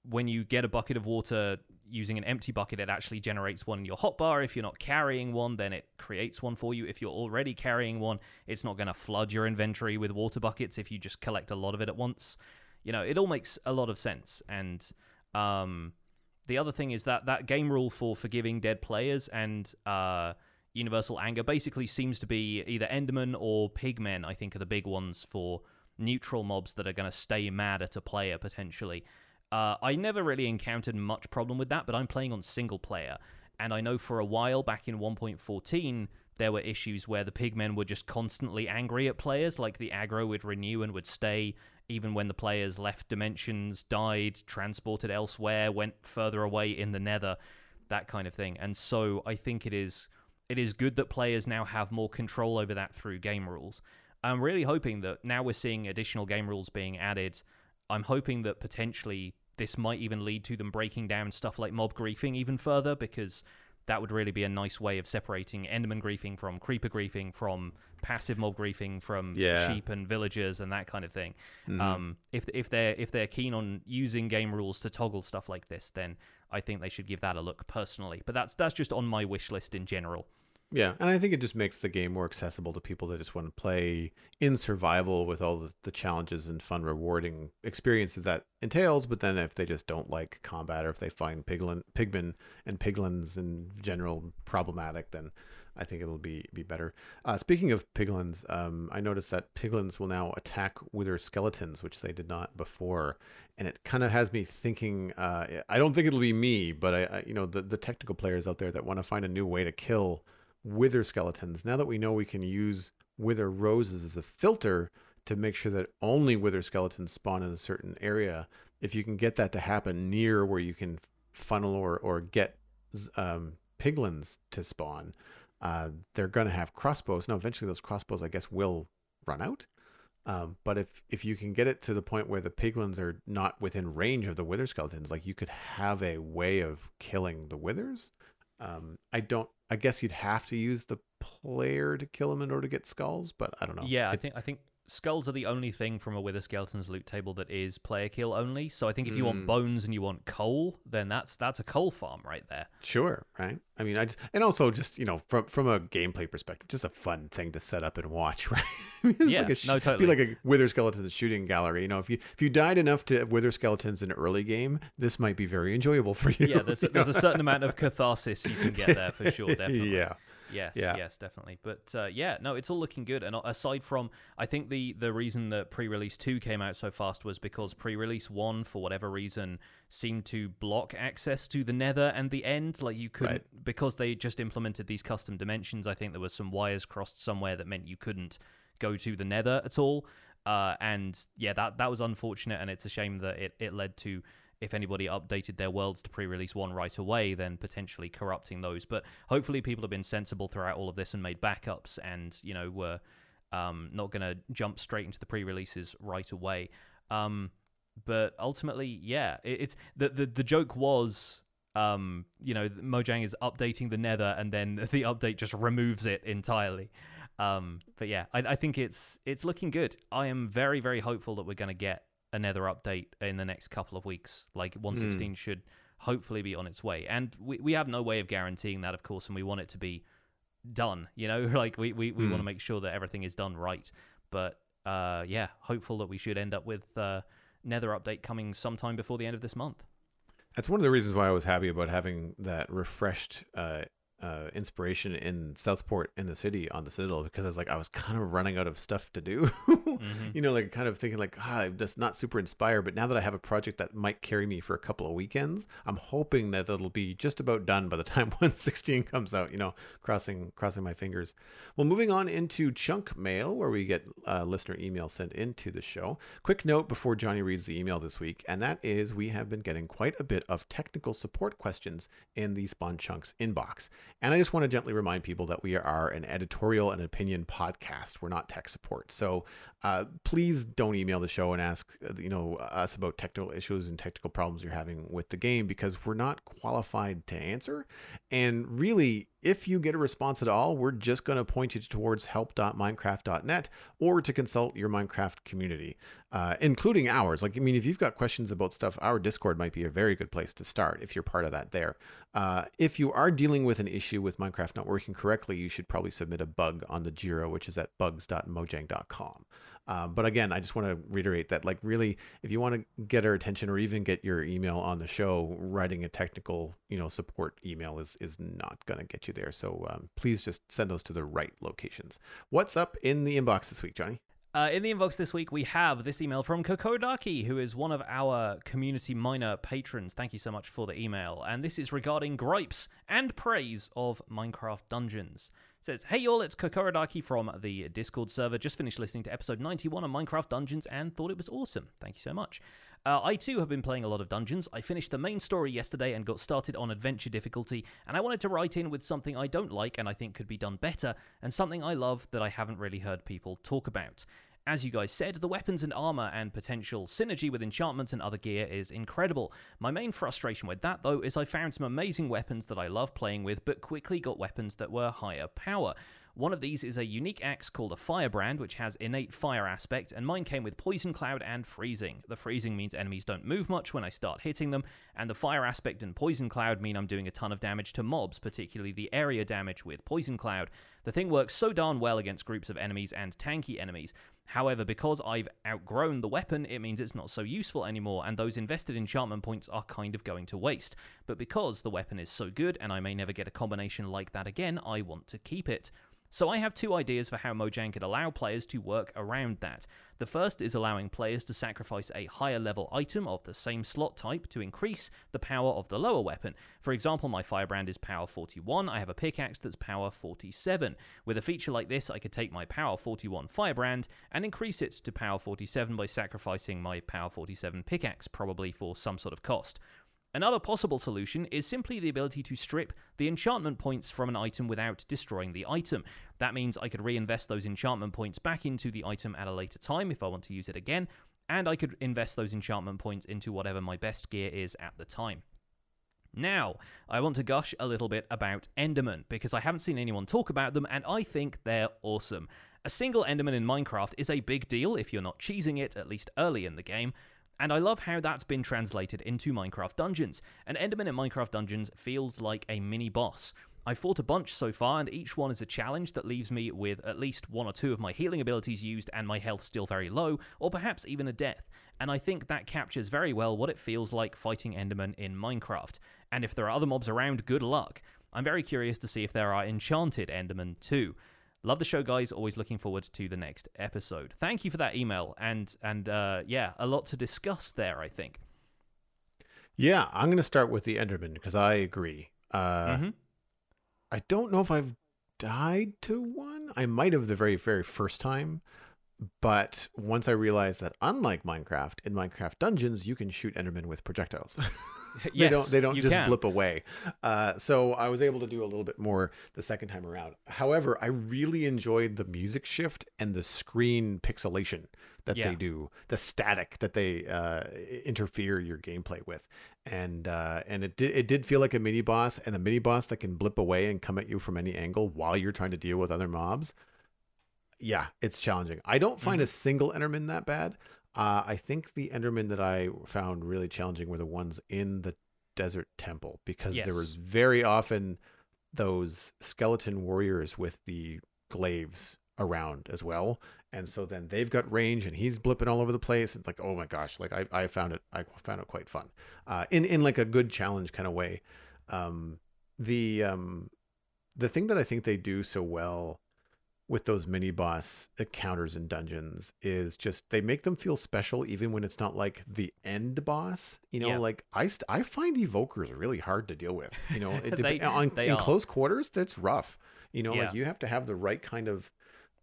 when you get a bucket of water using an empty bucket, it actually generates one in your hotbar. If you're not carrying one, then it creates one for you. If you're already carrying one, it's not going to flood your inventory with water buckets if you just collect a lot of it at once. You know, it all makes a lot of sense. And um the other thing is that that game rule for forgiving dead players and uh universal anger basically seems to be either Enderman or Pigmen, I think, are the big ones for neutral mobs that are going to stay mad at a player, potentially. Uh, I never really encountered much problem with that, but I'm playing on single player. And I know for a while, back in one point fourteen, there were issues where the Pigmen were just constantly angry at players, like the aggro would renew and would stay, even when the players left dimensions, died, transported elsewhere, went further away in the Nether, that kind of thing. And so I think it is... It is good that players now have more control over that through game rules. I'm really hoping that now we're seeing additional game rules being added. I'm hoping that potentially this might even lead to them breaking down stuff like mob griefing even further, because that would really be a nice way of separating Enderman griefing from creeper griefing, from passive mob griefing, from yeah. sheep and villagers and that kind of thing. Mm-hmm. Um, if if they're if they're keen on using game rules to toggle stuff like this, then I think they should give that a look personally. But that's that's just on my wish list in general. Yeah, and I think it just makes the game more accessible to people that just want to play in survival with all the, the challenges and fun, rewarding experience that that entails. But then if they just don't like combat, or if they find piglin, pigmen and piglins in general problematic, then I think it'll be, be better. Uh, speaking of piglins, um, I noticed that piglins will now attack wither skeletons, which they did not before. And it kind of has me thinking, uh, I don't think it'll be me, but I, I you know, the, the technical players out there that want to find a new way to kill wither skeletons. Now that we know we can use wither roses as a filter to make sure that only wither skeletons spawn in a certain area, if you can get that to happen near where you can funnel or or get um, piglins to spawn, uh, they're going to have crossbows. Now, eventually those crossbows, I guess, will run out. Um, but if, if you can get it to the point where the piglins are not within range of the wither skeletons, like, you could have a way of killing the withers. Um, I don't, I guess you'd have to use the player to kill him in order to get skulls, but I don't know. Yeah, I it's... think I think skulls are the only thing from a Wither Skeleton's loot table that is player kill only. So I think if mm. you want bones and you want coal, then that's that's a coal farm right there. Sure, right? I mean, I just, and also just, you know, from from a gameplay perspective, just a fun thing to set up and watch, right? I mean, it's yeah, like a, no, totally. It'd be like a Wither Skeleton shooting gallery. You know, if you if you died enough to Wither Skeletons in early game, this might be very enjoyable for you. Yeah, there's a, there's a certain amount of catharsis you can get there for sure, definitely. Yeah. Yes, yeah. yes, definitely. But uh, yeah, no, it's all looking good. And aside from, I think the, the reason that pre-release two came out so fast was because pre-release one, for whatever reason, seemed to block access to the Nether and the End. Like, you couldn't, right. because they just implemented these custom dimensions, I think there were some wires crossed somewhere that meant you couldn't go to the Nether at all. Uh, and yeah, that, that was unfortunate. And it's a shame that it, it led to... if anybody updated their worlds to pre-release one right away, then potentially corrupting those. But hopefully people have been sensible throughout all of this and made backups and, you know, were um, not going to jump straight into the pre-releases right away. Um, but ultimately, yeah, it, it's the, the the joke was, um, you know, Mojang is updating the Nether and then the update just removes it entirely. Um, but yeah, I, I think it's it's looking good. I am very, very hopeful that we're going to get another update in the next couple of weeks. Like, one sixteen mm. should hopefully be on its way, and we we have no way of guaranteeing that, of course, and we want it to be done, you know, like we we, we mm. want to make sure that everything is done right. But uh yeah, hopeful that we should end up with uh Nether update coming sometime before the end of this month. That's one of the reasons why I was happy about having that refreshed uh uh, inspiration in Southport in the city on the Citadel, because I was like, I was kind of running out of stuff to do, mm-hmm. you know, like kind of thinking like, ah, that's not super inspired. But now that I have a project that might carry me for a couple of weekends, I'm hoping that it'll be just about done by the time one sixteen comes out, you know, crossing, crossing my fingers. Well, moving on into Chunk Mail, where we get uh, listener email sent into the show. Quick note before Johnny reads the email this week, and that is we have been getting quite a bit of technical support questions in the Spawn Chunks inbox. And I just want to gently remind people that we are an editorial and opinion podcast. We're not tech support. So uh, please don't email the show and ask, you know, us about technical issues and technical problems you're having with the game, because we're not qualified to answer. And really, if you get a response at all, we're just going to point you towards help dot minecraft dot net or to consult your Minecraft community, uh, including ours. Like, I mean, if you've got questions about stuff, our Discord might be a very good place to start if you're part of that there. Uh, if you are dealing with an issue with Minecraft not working correctly, you should probably submit a bug on the Jira, which is at bugs dot mojang dot com. Uh, but again, I just want to reiterate that, like, really, if you want to get our attention or even get your email on the show, writing a technical, you know, support email is is not going to get you there. So um, please just send those to the right locations. What's up in the inbox this week, Johnny? Uh, in the inbox this week, we have this email from Kokodaki, who is one of our community miner patrons. Thank you so much for the email. And this is regarding gripes and praise of Minecraft Dungeons. It says, hey y'all, it's Kokodaki from the Discord server. Just finished listening to episode ninety-one on Minecraft Dungeons and thought it was awesome. Thank you so much. Uh, I too have been playing a lot of Dungeons. I finished the main story yesterday and got started on adventure difficulty, and I wanted to write in with something I don't like and I think could be done better, and something I love that I haven't really heard people talk about. As you guys said, the weapons and armor and potential synergy with enchantments and other gear is incredible. My main frustration with that, though, is I found some amazing weapons that I love playing with, but quickly got weapons that were higher power. One of these is a unique axe called a Firebrand, which has innate fire aspect, and mine came with Poison Cloud and Freezing. The Freezing means enemies don't move much when I start hitting them, and the fire aspect and Poison Cloud mean I'm doing a ton of damage to mobs, particularly the area damage with Poison Cloud. The thing works so darn well against groups of enemies and tanky enemies. However, because I've outgrown the weapon, it means it's not so useful anymore, and those invested enchantment points are kind of going to waste. But because the weapon is so good, and I may never get a combination like that again, I want to keep it. So I have two ideas for how Mojang could allow players to work around that. The first is allowing players to sacrifice a higher level item of the same slot type to increase the power of the lower weapon. For example, my Firebrand is power forty-one, I have a pickaxe that's power forty-seven. With a feature like this, I could take my power forty-one Firebrand and increase it to power forty-seven by sacrificing my power forty-seven pickaxe, probably for some sort of cost. Another possible solution is simply the ability to strip the enchantment points from an item without destroying the item. That means I could reinvest those enchantment points back into the item at a later time if I want to use it again, and I could invest those enchantment points into whatever my best gear is at the time. Now, I want to gush a little bit about Endermen, because I haven't seen anyone talk about them, and I think they're awesome. A single Enderman in Minecraft is a big deal if you're not cheesing it, at least early in the game. And I love how that's been translated into Minecraft Dungeons. An Enderman in Minecraft Dungeons feels like a mini-boss. I've fought a bunch so far, and each one is a challenge that leaves me with at least one or two of my healing abilities used and my health still very low, or perhaps even a death. And I think that captures very well what it feels like fighting Enderman in Minecraft. And if there are other mobs around, good luck. I'm very curious to see if there are enchanted Endermen too. Love the show, guys. Always looking forward to the next episode. Thank you for that email. And, and uh, yeah, a lot to discuss there, I think. Yeah, I'm going to start with the Enderman because I agree. Uh, mm-hmm. I don't know if I've died to one. I might have the very, very first time. But once I realized that, unlike Minecraft, in Minecraft Dungeons, you can shoot Enderman with projectiles. They yes, don't, they don't just can. blip away. Uh, so I was able to do a little bit more the second time around. However, I really enjoyed the music shift and the screen pixelation that yeah. they do, the static that they uh, interfere your gameplay with. And uh, and it did, it did feel like a mini boss, and a mini boss that can blip away and come at you from any angle while you're trying to deal with other mobs. Yeah, it's challenging. I don't find mm-hmm. a single Enderman that bad. Uh, I think the Endermen that I found really challenging were the ones in the desert temple, because yes. there was very often those skeleton warriors with the glaives around as well. And so then they've got range and he's blipping all over the place. It's like, oh my gosh, like I, I found it, I found it quite fun uh, in, in like a good challenge kind of way. Um, the, um, the thing that I think they do so well with those mini boss encounters in dungeons is just they make them feel special even when it's not like the end boss, you know. Yeah. Like I st- I find evokers really hard to deal with, you know. It dep- they, on, they in are. Close quarters, that's rough, you know. Yeah. Like you have to have the right kind of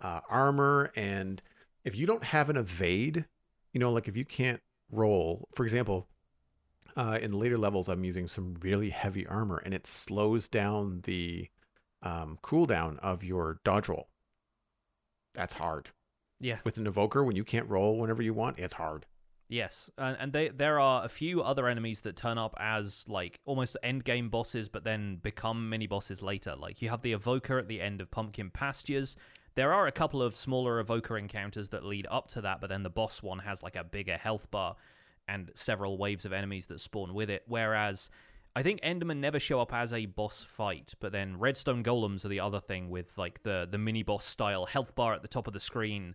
uh, armor, and if you don't have an evade, you know, like if you can't roll, for example, uh, in later levels I'm using some really heavy armor and it slows down the um, cooldown of your dodge roll. That's hard. Yeah. With an evoker, when you can't roll whenever you want, it's hard. Yes. And, and they, there are a few other enemies that turn up as like almost end game bosses, but then become mini bosses later. Like you have the evoker at the end of Pumpkin Pastures. There are a couple of smaller evoker encounters that lead up to that, but then the boss one has like a bigger health bar and several waves of enemies that spawn with it. Whereas I think Endermen never show up as a boss fight, but then Redstone Golems are the other thing with like the, the mini-boss style health bar at the top of the screen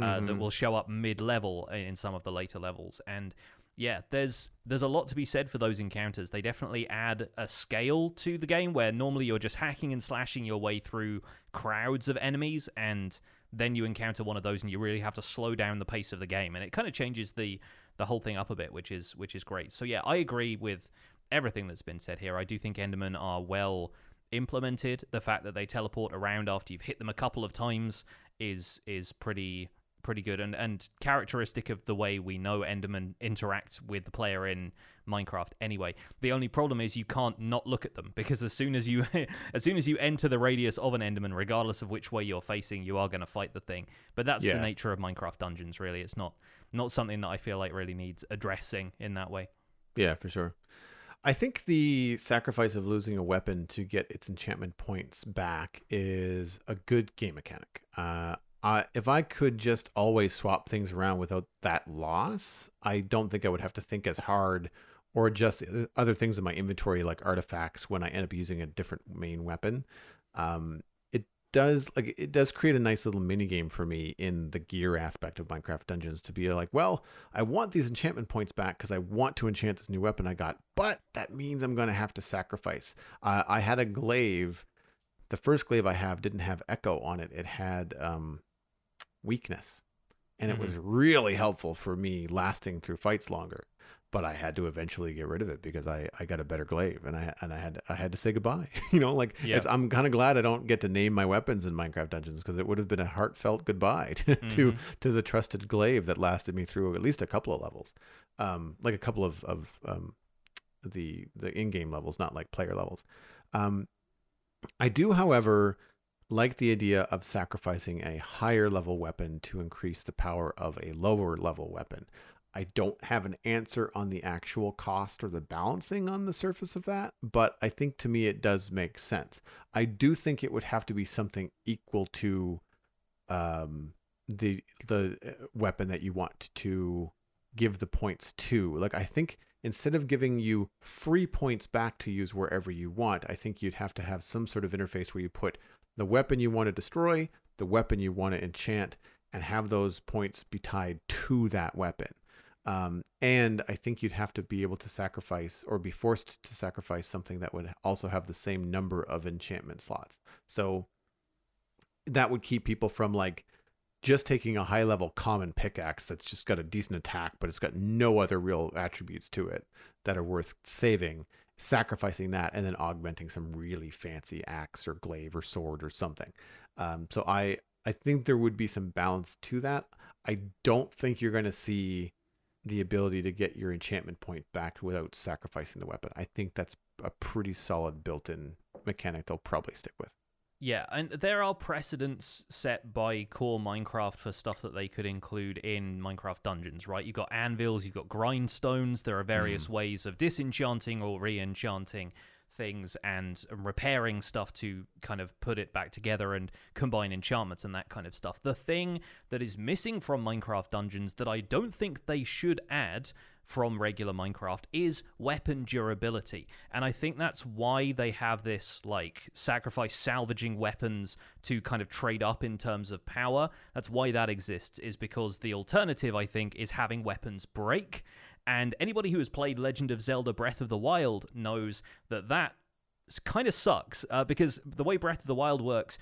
uh, mm-hmm. that will show up mid-level in some of the later levels. And yeah, there's there's a lot to be said for those encounters. They definitely add a scale to the game where normally you're just hacking and slashing your way through crowds of enemies, and then you encounter one of those and you really have to slow down the pace of the game. And it kind of changes the, the whole thing up a bit, which is which is great. So yeah, I agree with everything that's been said here. I do think Endermen are well implemented. The fact that they teleport around after you've hit them a couple of times is is pretty pretty good and, and characteristic of the way we know Endermen interact with the player in Minecraft anyway. The only problem is you can't not look at them, because as soon as you as soon as you enter the radius of an Enderman, regardless of which way you're facing, you are going to fight the thing. But that's yeah. the nature of Minecraft Dungeons, really. It's not not something that I feel like really needs addressing in that way. Yeah, for sure. I think the sacrifice of losing a weapon to get its enchantment points back is a good game mechanic. Uh, I, if I could just always swap things around without that loss, I don't think I would have to think as hard or adjust other things in my inventory like artifacts when I end up using a different main weapon. Um, it does like it does create a nice little mini game for me in the gear aspect of Minecraft Dungeons to be like, well, I want these enchantment points back because I want to enchant this new weapon I got, but that means I'm going to have to sacrifice. Uh, I had a glaive. The first glaive I have didn't have echo on it. It had um, weakness, and mm-hmm. it was really helpful for me lasting through fights longer. But I had to eventually get rid of it because I, I got a better glaive, and I and I had I had to say goodbye. You know, like yeah. it's, I'm kind of glad I don't get to name my weapons in Minecraft Dungeons, because it would have been a heartfelt goodbye to, mm-hmm. to to the trusted glaive that lasted me through at least a couple of levels, um, like a couple of of um, the the in-game levels, not like player levels. Um, I do, however, like the idea of sacrificing a higher level weapon to increase the power of a lower level weapon. I don't have an answer on the actual cost or the balancing on the surface of that, but I think to me it does make sense. I do think it would have to be something equal to um, the the weapon that you want to give the points to. Like, I think instead of giving you free points back to use wherever you want, I think you'd have to have some sort of interface where you put the weapon you want to destroy, the weapon you want to enchant, and have those points be tied to that weapon. Um, and I think you'd have to be able to sacrifice or be forced to sacrifice something that would also have the same number of enchantment slots. So that would keep people from like just taking a high level common pickaxe that's just got a decent attack, but it's got no other real attributes to it that are worth saving, sacrificing that, and then augmenting some really fancy axe or glaive or sword or something. Um, so I, I think there would be some balance to that. I don't think you're going to see the ability to get your enchantment point back without sacrificing the weapon. I think that's a pretty solid built-in mechanic they'll probably stick with. Yeah, and there are precedents set by core Minecraft for stuff that they could include in Minecraft Dungeons, right? You've got anvils, you've got grindstones, there are various mm. ways of disenchanting or re-enchanting things and repairing stuff to kind of put it back together and combine enchantments and that kind of stuff. The thing that is missing from Minecraft Dungeons that I don't think they should add from regular Minecraft is weapon durability. And I think that's why they have this like sacrifice salvaging weapons to kind of trade up in terms of power. That's why that exists, is because the alternative, I think, is having weapons break. And anybody who has played Legend of Zelda Breath of the Wild knows that that kind of sucks uh, because the way Breath of the Wild works,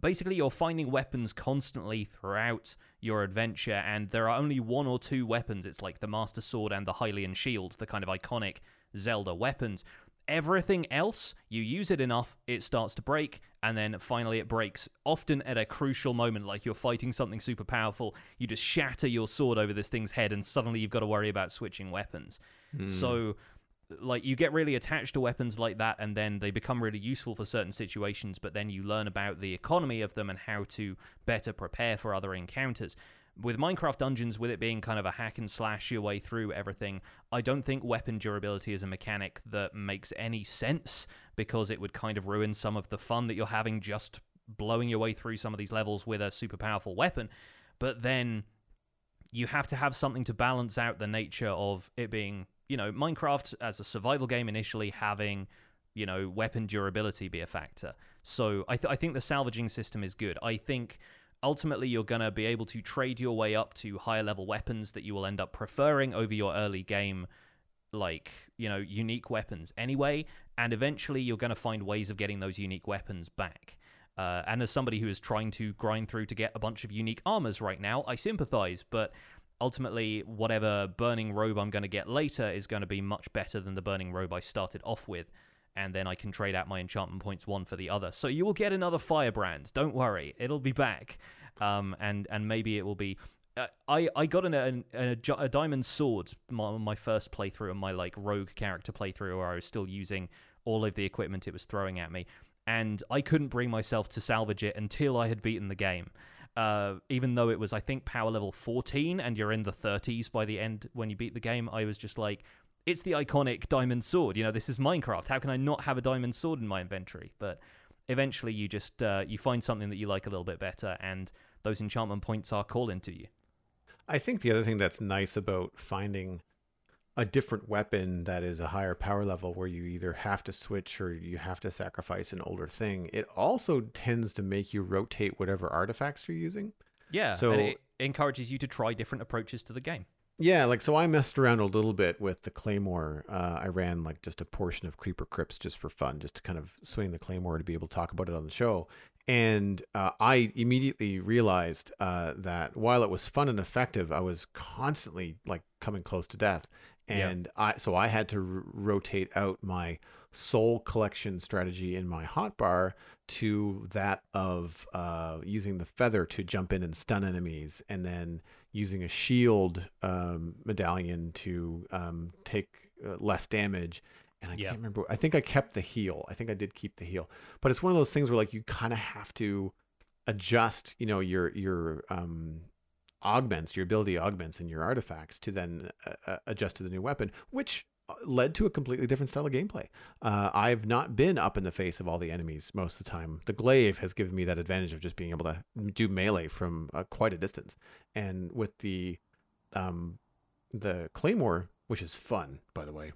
basically you're finding weapons constantly throughout your adventure, and there are only one or two weapons. It's like the Master Sword and the Hylian Shield, the kind of iconic Zelda weapons. Everything else, you use it enough, it starts to break, and then finally it breaks, often at a crucial moment, like you're fighting something super powerful, you just shatter your sword over this thing's head, and suddenly you've got to worry about switching weapons. Mm. So, like, you get really attached to weapons like that, and then they become really useful for certain situations, but then you learn about the economy of them and how to better prepare for other encounters. With Minecraft Dungeons, with it being kind of a hack and slash your way through everything, I don't think weapon durability is a mechanic that makes any sense, because it would kind of ruin some of the fun that you're having just blowing your way through some of these levels with a super powerful weapon. But then you have to have something to balance out the nature of it being, you know, Minecraft as a survival game initially having, you know, weapon durability be a factor. So I, th- I think the salvaging system is good. I think ultimately, you're going to be able to trade your way up to higher level weapons that you will end up preferring over your early game, like, you know, unique weapons anyway. And eventually, you're going to find ways of getting those unique weapons back. Uh, and as somebody who is trying to grind through to get a bunch of unique armors right now, I sympathize. But ultimately, whatever burning robe I'm going to get later is going to be much better than the burning robe I started off with. And then I can trade out my enchantment points one for the other. So you will get another Firebrand. Don't worry, it'll be back. Um, and, and maybe it will be... Uh, I, I got an, an, a, a diamond sword my, my first playthrough and my like rogue character playthrough, where I was still using all of the equipment it was throwing at me. And I couldn't bring myself to salvage it until I had beaten the game. Uh, even though it was, I think, power level fourteen, and you're in the thirties by the end when you beat the game, I was just like... It's the iconic diamond sword. You know, this is Minecraft. How can I not have a diamond sword in my inventory? But eventually you just uh, you find something that you like a little bit better, and those enchantment points are calling to you. I think the other thing that's nice about finding a different weapon that is a higher power level, where you either have to switch or you have to sacrifice an older thing, it also tends to make you rotate whatever artifacts you're using. Yeah, so, and it encourages you to try different approaches to the game. Yeah, like, so I messed around a little bit with the Claymore. Uh, I ran, like, just a portion of Creeper Crypts just for fun, just to kind of swing the Claymore to be able to talk about it on the show. And uh, I immediately realized uh, that while it was fun and effective, I was constantly, like, coming close to death. And yeah. I so I had to r- rotate out my soul collection strategy in my hotbar to that of uh, using the feather to jump in and stun enemies, and then using a shield um, medallion to um, take uh, less damage. And I yep. can't remember. I think I kept the heal. I think I did keep the heal. But it's one of those things where, like, you kind of have to adjust, you know, your your um, augments, your ability augments in your artifacts to then uh, adjust to the new weapon, which led to a completely different style of gameplay. Uh, I've not been up in the face of all the enemies most of the time. The glaive has given me that advantage of just being able to do melee from uh, quite a distance. And with the um, the Claymore, which is fun, by the way,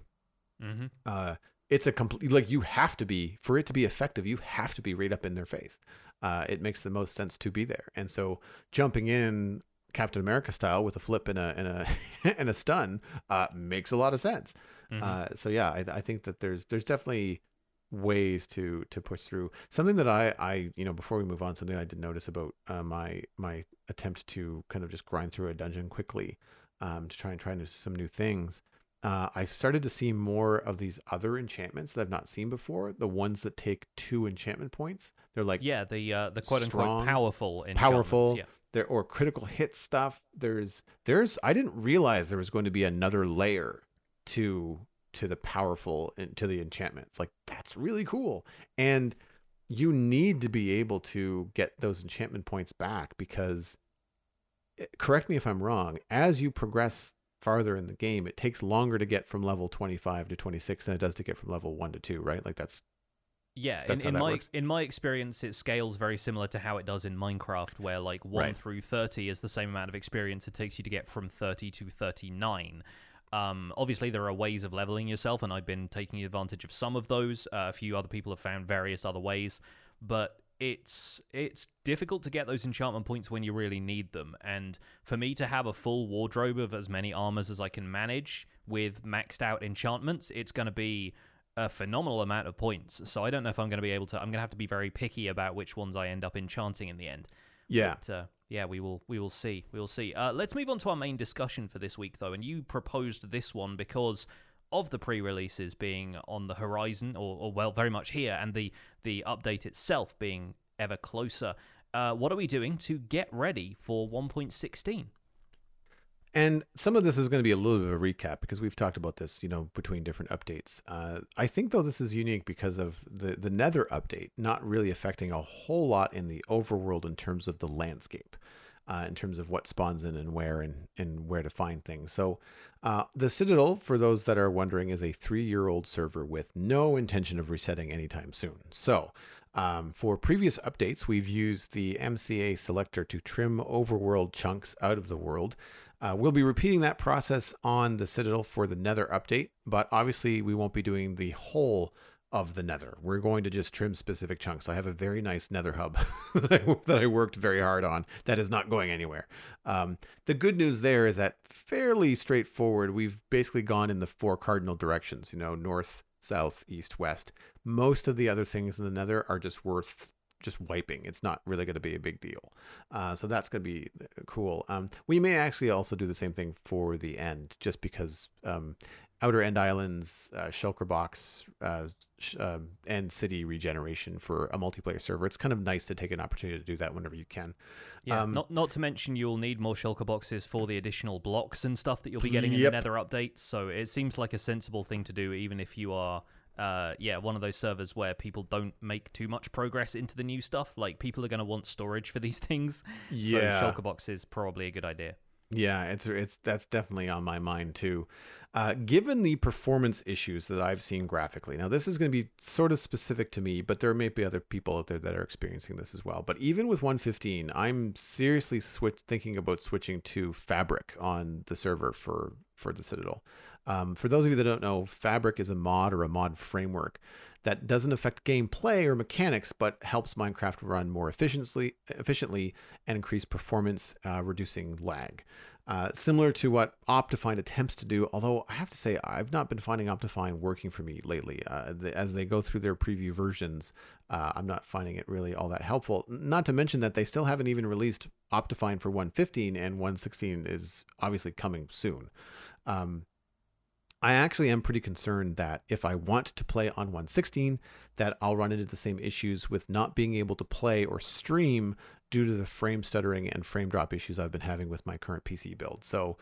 mm-hmm. uh, it's a complete, like, you have to be, for it to be effective, you have to be right up in their face. Uh, it makes the most sense to be there. And so jumping in Captain America style with a flip and a and a and a stun uh, makes a lot of sense. Mm-hmm. Uh, so yeah, I, I think that there's there's definitely ways to to push through. Something that I I you know before we move on, something I did notice about uh, my my attempt to kind of just grind through a dungeon quickly um, to try and try and do some new things. Uh, I've started to see more of these other enchantments that I've not seen before. The ones that take two enchantment points. They're like yeah the uh, the quote strong, unquote powerful powerful. Yeah. There, or critical hit stuff. There's, there's. I didn't realize there was going to be another layer to to the powerful, to the enchantments. Like, that's really cool. And you need to be able to get those enchantment points back, because, correct me if I'm wrong, as you progress farther in the game, it takes longer to get from level twenty-five to twenty-six than it does to get from level one to two. Right? Like that's. Yeah, in, in my works. in my experience, it scales very similar to how it does in Minecraft, where like one right. through thirty is the same amount of experience it takes you to get from thirty to thirty-nine. Um, obviously, there are ways of leveling yourself, and I've been taking advantage of some of those. Uh, a few other people have found various other ways, but it's it's difficult to get those enchantment points when you really need them. And for me to have a full wardrobe of as many armors as I can manage with maxed out enchantments, it's going to be a phenomenal amount of points, so I don't know if I'm going to be able to. I'm going to have to be very picky about which ones I end up enchanting in the end. Yeah. But, uh, yeah, we will we will see. We will see. Uh, let's move on to our main discussion for this week, though, and you proposed this one because of the pre-releases being on the horizon, or, or well, very much here, and the, the update itself being ever closer. Uh, what are we doing to get ready for one point sixteen? And some of this is going to be a little bit of a recap because we've talked about this, you know, between different updates. Uh, I think, though, this is unique because of the, the Nether update not really affecting a whole lot in the overworld in terms of the landscape, uh, in terms of what spawns in and where and, and where to find things. So uh, the Citadel, for those that are wondering, is a three-year-old server with no intention of resetting anytime soon. So um, for previous updates, we've used the M C A Selector to trim overworld chunks out of the world. Uh, we'll be repeating that process on the Citadel for the Nether update, but obviously we won't be doing the whole of the Nether. We're going to just trim specific chunks. I have a very nice Nether hub that, I, that I worked very hard on that is not going anywhere. Um, the good news there is that fairly straightforward, we've basically gone in the four cardinal directions, you know, north, south, east, west. Most of the other things in the Nether are just worth just wiping. It's not really going to be a big deal. Uh, so that's going to be cool. Um, we may actually also do the same thing for the end, just because um, Outer End Islands, uh, Shulker Box, uh, sh- um, and City regeneration for a multiplayer server. It's kind of nice to take an opportunity to do that whenever you can. Yeah, um, not not to mention you'll need more Shulker Boxes for the additional blocks and stuff that you'll be getting in yep. the Nether updates. So it seems like a sensible thing to do, even if you are... Uh, yeah, one of those servers where people don't make too much progress into the new stuff. Like, people are going to want storage for these things. Yeah. So Shulker Box is probably a good idea. Yeah, it's it's that's definitely on my mind too. Uh, given the performance issues that I've seen graphically, now this is going to be sort of specific to me, but there may be other people out there that are experiencing this as well. But even with one fifteen, I'm seriously switch thinking about switching to Fabric on the server for, for the Citadel. Um, for those of you that don't know, Fabric is a mod or a mod framework that doesn't affect gameplay or mechanics, but helps Minecraft run more efficiently, efficiently and increase performance, uh, reducing lag. Uh, similar to what Optifine attempts to do, although I have to say I've not been finding Optifine working for me lately. Uh, the, as they go through their preview versions, uh, I'm not finding it really all that helpful. Not to mention that they still haven't even released Optifine for one fifteen, and one sixteen is obviously coming soon. Um, I actually am pretty concerned that if I want to play on one sixteen, that I'll run into the same issues with not being able to play or stream due to the frame stuttering and frame drop issues I've been having with my current P C build. So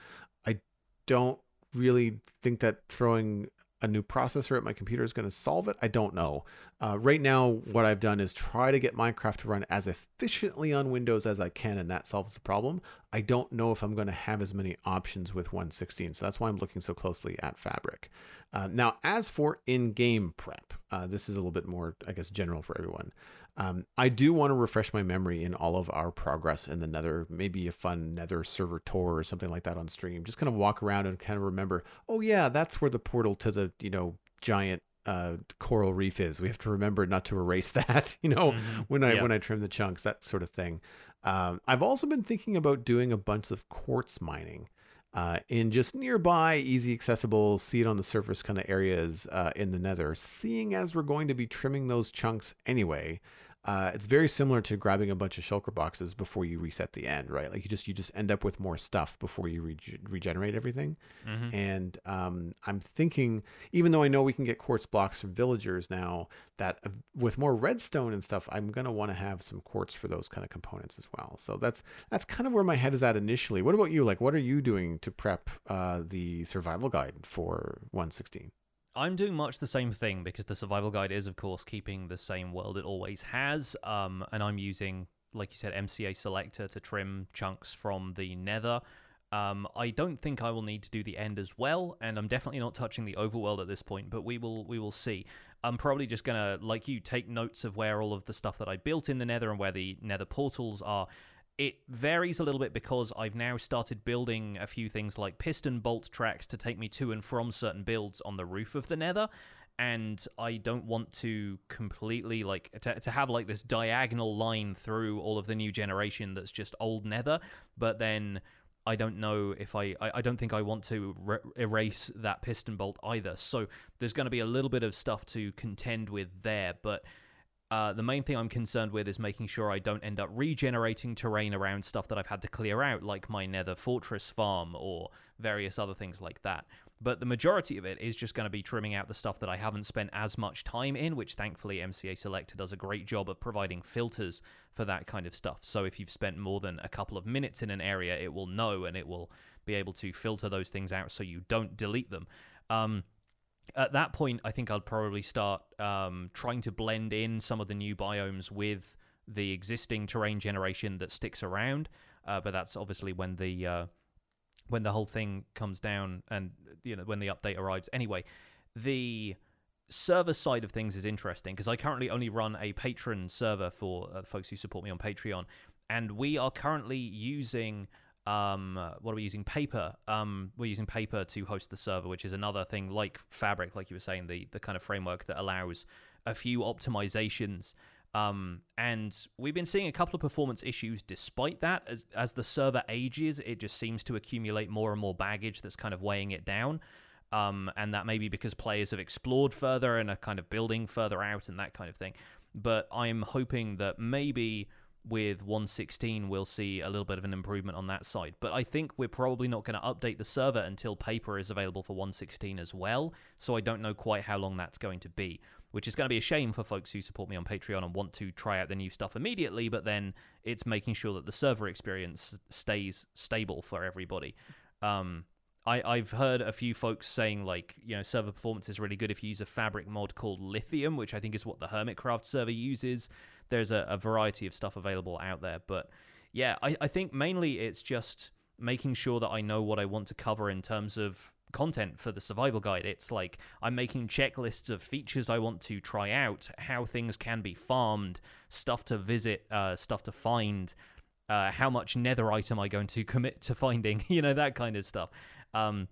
I don't really think that throwing a new processor at my computer is going to solve it. I don't know. Uh, right now, what I've done is try to get Minecraft to run as efficiently on Windows as I can, and that solves the problem. I don't know if I'm going to have as many options with one sixteen, so that's why I'm looking so closely at Fabric. Uh, now, as for in-game prep, uh, this is a little bit more, I guess, general for everyone. Um, I do want to refresh my memory in all of our progress in the Nether, maybe a fun Nether server tour or something like that on stream. Just kind of walk around and kind of remember, oh yeah, that's where the portal to the, you know, giant uh, coral reef is. We have to remember not to erase that, you know, mm-hmm. when I, yeah. when I trim the chunks, that sort of thing. Um, I've also been thinking about doing a bunch of quartz mining. Uh, in just nearby, easy, accessible, see it on the surface kind of areas uh, in the Nether, seeing as we're going to be trimming those chunks anyway. Uh, it's very similar to grabbing a bunch of shulker boxes before you reset the end, right? Like you just you just end up with more stuff before you re- regenerate everything. Mm-hmm. And um, I'm thinking, even though I know we can get quartz blocks from villagers now, that uh, with more redstone and stuff, I'm gonna want to have some quartz for those kind of components as well. So that's that's kind of where my head is at initially. What about you? Like, what are you doing to prep uh, the survival guide for one sixteen? I'm doing much the same thing because the survival guide is, of course, keeping the same world it always has. Um, and I'm using, like you said, M C A Selector to trim chunks from the Nether. Um, I don't think I will need to do the end as well, and I'm definitely not touching the overworld at this point, but we will we will see. I'm probably just going to, like you, take notes of where all of the stuff that I built in the Nether and where the Nether portals are. It varies a little bit because I've now started building a few things like piston bolt tracks to take me to and from certain builds on the roof of the Nether, and I don't want to completely, like, to, to have, like, this diagonal line through all of the new generation that's just old Nether, but then I don't know if I... I, I don't think I want to re- erase that piston bolt either. So there's going to be a little bit of stuff to contend with there. But uh, the main thing I'm concerned with is making sure I don't end up regenerating terrain around stuff that I've had to clear out, like my Nether Fortress farm or various other things like that. But the majority of it is just going to be trimming out the stuff that I haven't spent as much time in, which thankfully M C A Selector does a great job of providing filters for that kind of stuff. So if you've spent more than a couple of minutes in an area, it will know and it will be able to filter those things out so you don't delete them. Um, at that point, I think I'll probably start um, trying to blend in some of the new biomes with the existing terrain generation that sticks around. Uh, but that's obviously when the... Uh, when the whole thing comes down and, you know, when the update arrives. Anyway, the server side of things is interesting because I currently only run a patron server for uh, folks who support me on Patreon. And we are currently using, um, what are we using? Paper. Um, we're using Paper to host the server, which is another thing like Fabric, like you were saying, the, the kind of framework that allows a few optimizations. Um, and we've been seeing a couple of performance issues despite that. As, as the server ages, it just seems to accumulate more and more baggage that's kind of weighing it down. Um, and that may be because players have explored further and are kind of building further out and that kind of thing. But I'm hoping that maybe with one point sixteen, we'll see a little bit of an improvement on that side. But I think we're probably not going to update the server until Paper is available for one point sixteen as well. So I don't know quite how long that's going to be, which is going to be a shame for folks who support me on Patreon and want to try out the new stuff immediately, but then it's making sure that the server experience stays stable for everybody. Um, I, I've heard a few folks saying, like, you know, server performance is really good if you use a Fabric mod called Lithium, which I think is what the Hermitcraft server uses. There's a, a variety of stuff available out there. But, yeah, I, I think mainly it's just making sure that I know what I want to cover in terms of content for the survival guide. It's like I'm making checklists of features I want to try out, how things can be farmed, stuff to visit, uh, stuff to find, uh, how much netherite am I going to commit to finding, you know, that kind of stuff. Um,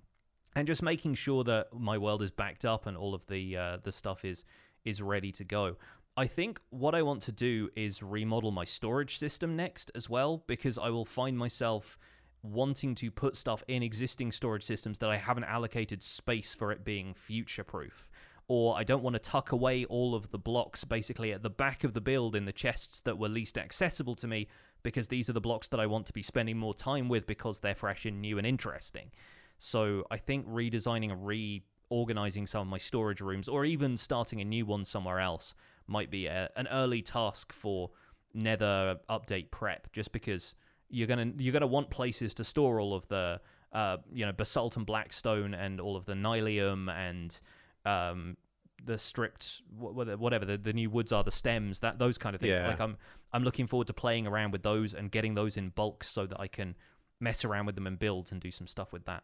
and just making sure that my world is backed up and all of the uh, the stuff is is ready to go. I think what I want to do is remodel my storage system next as well, because I will find myself wanting to put stuff in existing storage systems that I haven't allocated space for it being future-proof. Or I don't want to tuck away all of the blocks basically at the back of the build in the chests that were least accessible to me, because these are the blocks that I want to be spending more time with because they're fresh and new and interesting. So I think redesigning and reorganizing some of my storage rooms, or even starting a new one somewhere else, might be a, an early task for Nether update prep, just because You're gonna you're gonna want places to store all of the uh, you know basalt and blackstone and all of the nylium and um, the stripped whatever the, the new woods are, the stems, that those kind of things. Yeah. Like I'm I'm looking forward to playing around with those and getting those in bulk so that I can mess around with them and build and do some stuff with that.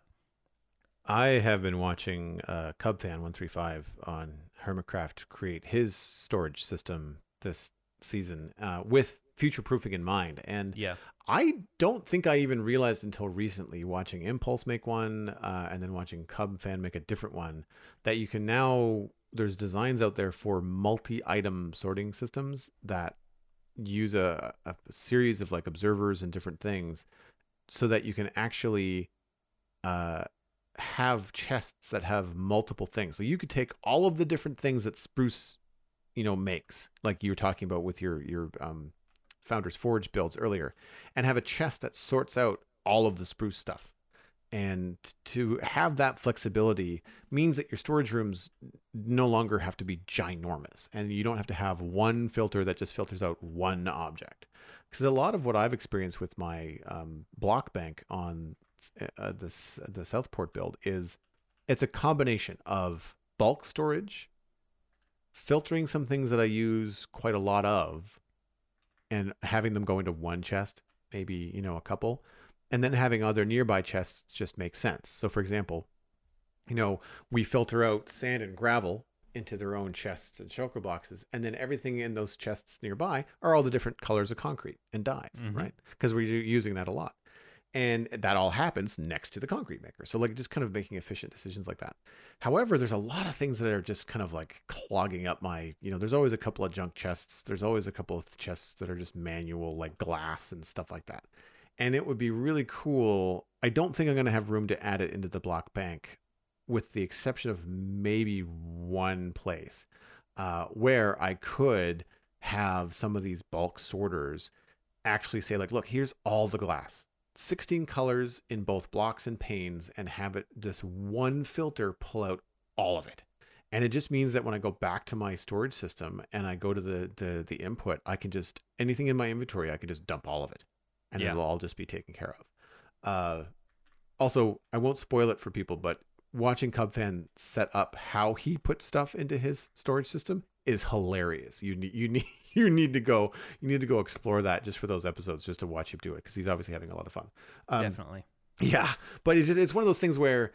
I have been watching uh, Cubfan one three five on Hermitcraft create his storage system this season uh, with future-proofing in mind, and yeah. I don't think I even realized until recently, watching Impulse make one uh, and then watching Cubfan make a different one, that you can now, there's designs out there for multi-item sorting systems that use a, a series of like observers and different things so that you can actually uh, have chests that have multiple things. So you could take all of the different things that Spruce, you know, makes, like you were talking about with your, your, um, Founders Forge builds earlier, and have a chest that sorts out all of the spruce stuff. And to have that flexibility means that your storage rooms no longer have to be ginormous, and you don't have to have one filter that just filters out one object. Because a lot of what I've experienced with my um, block bank on uh, this, the Southport build is it's a combination of bulk storage, filtering some things that I use quite a lot of, and having them go into one chest, maybe, you know, a couple, and then having other nearby chests just make sense. So for example, you know, we filter out sand and gravel into their own chests and shulker boxes, and then everything in those chests nearby are all the different colors of concrete and dyes, mm-hmm. right? Because we're using that a lot. And that all happens next to the concrete maker. So like just kind of making efficient decisions like that. However, there's a lot of things that are just kind of like clogging up my, you know, there's always a couple of junk chests. There's always a couple of chests that are just manual, like glass and stuff like that. and it would be really cool. I don't think I'm going to have room to add it into the block bank, with the exception of maybe one place uh, where I could have some of these bulk sorters actually say, like, look, here's all the glass, sixteen colors in both blocks and panes, and have it this one filter pull out all of it. And it just means that when I go back to my storage system and I go to the the, the input, I can just, anything in my inventory, I can just dump all of it, and yeah. it'll all just be taken care of. Uh, also, I won't spoil it for people, but watching Cubfan set up how he puts stuff into his storage system is hilarious. You need you need you need to go you need to go explore that just for those episodes, just to watch him do it, because he's obviously having a lot of fun. Um, Definitely. Yeah, but it's just, it's one of those things where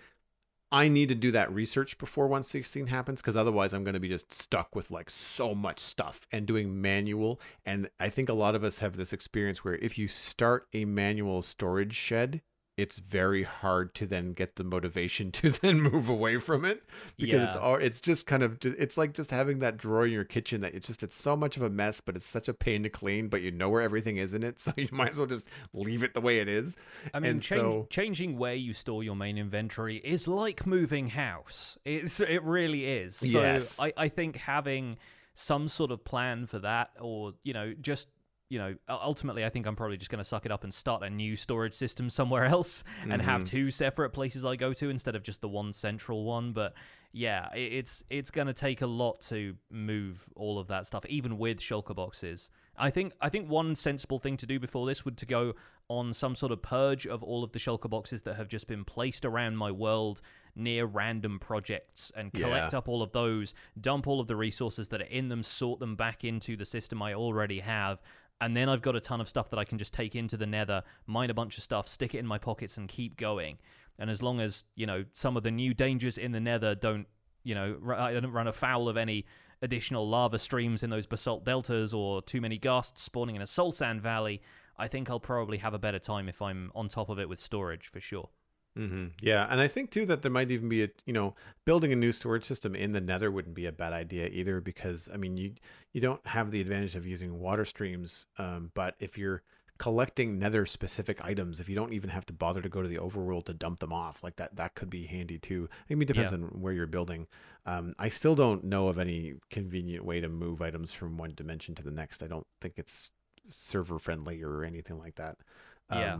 I need to do that research before one sixteen happens, because otherwise I'm going to be just stuck with like so much stuff and doing manual. And I think a lot of us have this experience where if you start a manual storage shed, it's very hard to then get the motivation to then move away from it, because yeah. it's all, it's just kind of, it's like just having that drawer in your kitchen that it's just, it's so much of a mess, but it's such a pain to clean, but you know where everything is in it. So you might as well just leave it the way it is. I mean, change, so... changing where you store your main inventory is like moving house. It's, it really is. So yes. I, I think having some sort of plan for that, or, you know, just, you know, ultimately, I think I'm probably just going to suck it up and start a new storage system somewhere else and mm-hmm. have two separate places I go to instead of just the one central one. But yeah, it's it's going to take a lot to move all of that stuff, even with shulker boxes. I think I think one sensible thing to do before this would to go on some sort of purge of all of the shulker boxes that have just been placed around my world near random projects, and collect yeah. up all of those, dump all of the resources that are in them, sort them back into the system I already have. And then I've got a ton of stuff that I can just take into the Nether, mine a bunch of stuff, stick it in my pockets, and keep going. And as long as, you know, some of the new dangers in the Nether don't, you know, I don't run afoul of any additional lava streams in those basalt deltas or too many ghasts spawning in a soul sand valley, I think I'll probably have a better time if I'm on top of it with storage for sure. Mm-hmm. Yeah, and I think too that there might even be a, you know, building a new storage system in the Nether wouldn't be a bad idea either, because I mean you you don't have the advantage of using water streams, um, but if you're collecting Nether specific items, if you don't even have to bother to go to the overworld to dump them off, like that that could be handy too. I mean, it depends yeah. on where you're building. Um, I still don't know of any convenient way to move items from one dimension to the next. I don't think it's server friendly or anything like that. Um, yeah.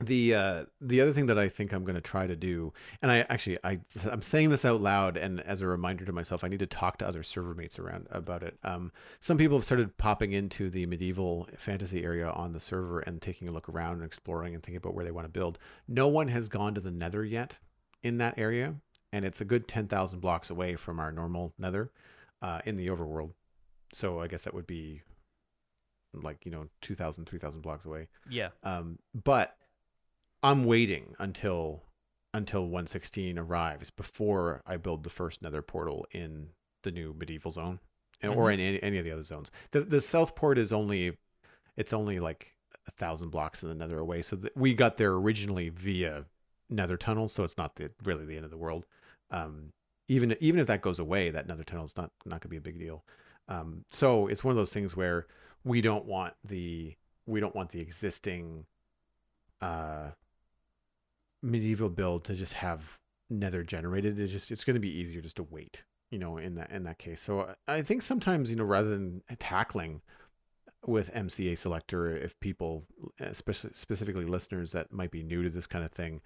The uh, the other thing that I think I'm going to try to do, and I actually I I'm saying this out loud and as a reminder to myself, I need to talk to other server mates around about it. Um, some people have started popping into the medieval fantasy area on the server and taking a look around and exploring and thinking about where they want to build. No one has gone to the Nether yet in that area, and it's a good ten thousand blocks away from our normal Nether uh, in the overworld. So I guess that would be like, you know, two thousand, three thousand blocks away. Yeah. Um, but I'm waiting until until one sixteen arrives before I build the first Nether portal in the new medieval zone, and, mm-hmm. or in any, any of the other zones. The the Southport is only it's only like a thousand blocks in the Nether away, so the, we got there originally via Nether tunnel, so it's not the, really the end of the world. Um, even even if that goes away, that Nether tunnel is not not gonna be a big deal. Um, so it's one of those things where we don't want the we don't want the existing. Uh, medieval build to just have Nether generated. It's just it's going to be easier just to wait, you know, in that in that case. So I think sometimes, you know, rather than tackling with M C A Selector, if people, especially specifically listeners that might be new to this kind of thing,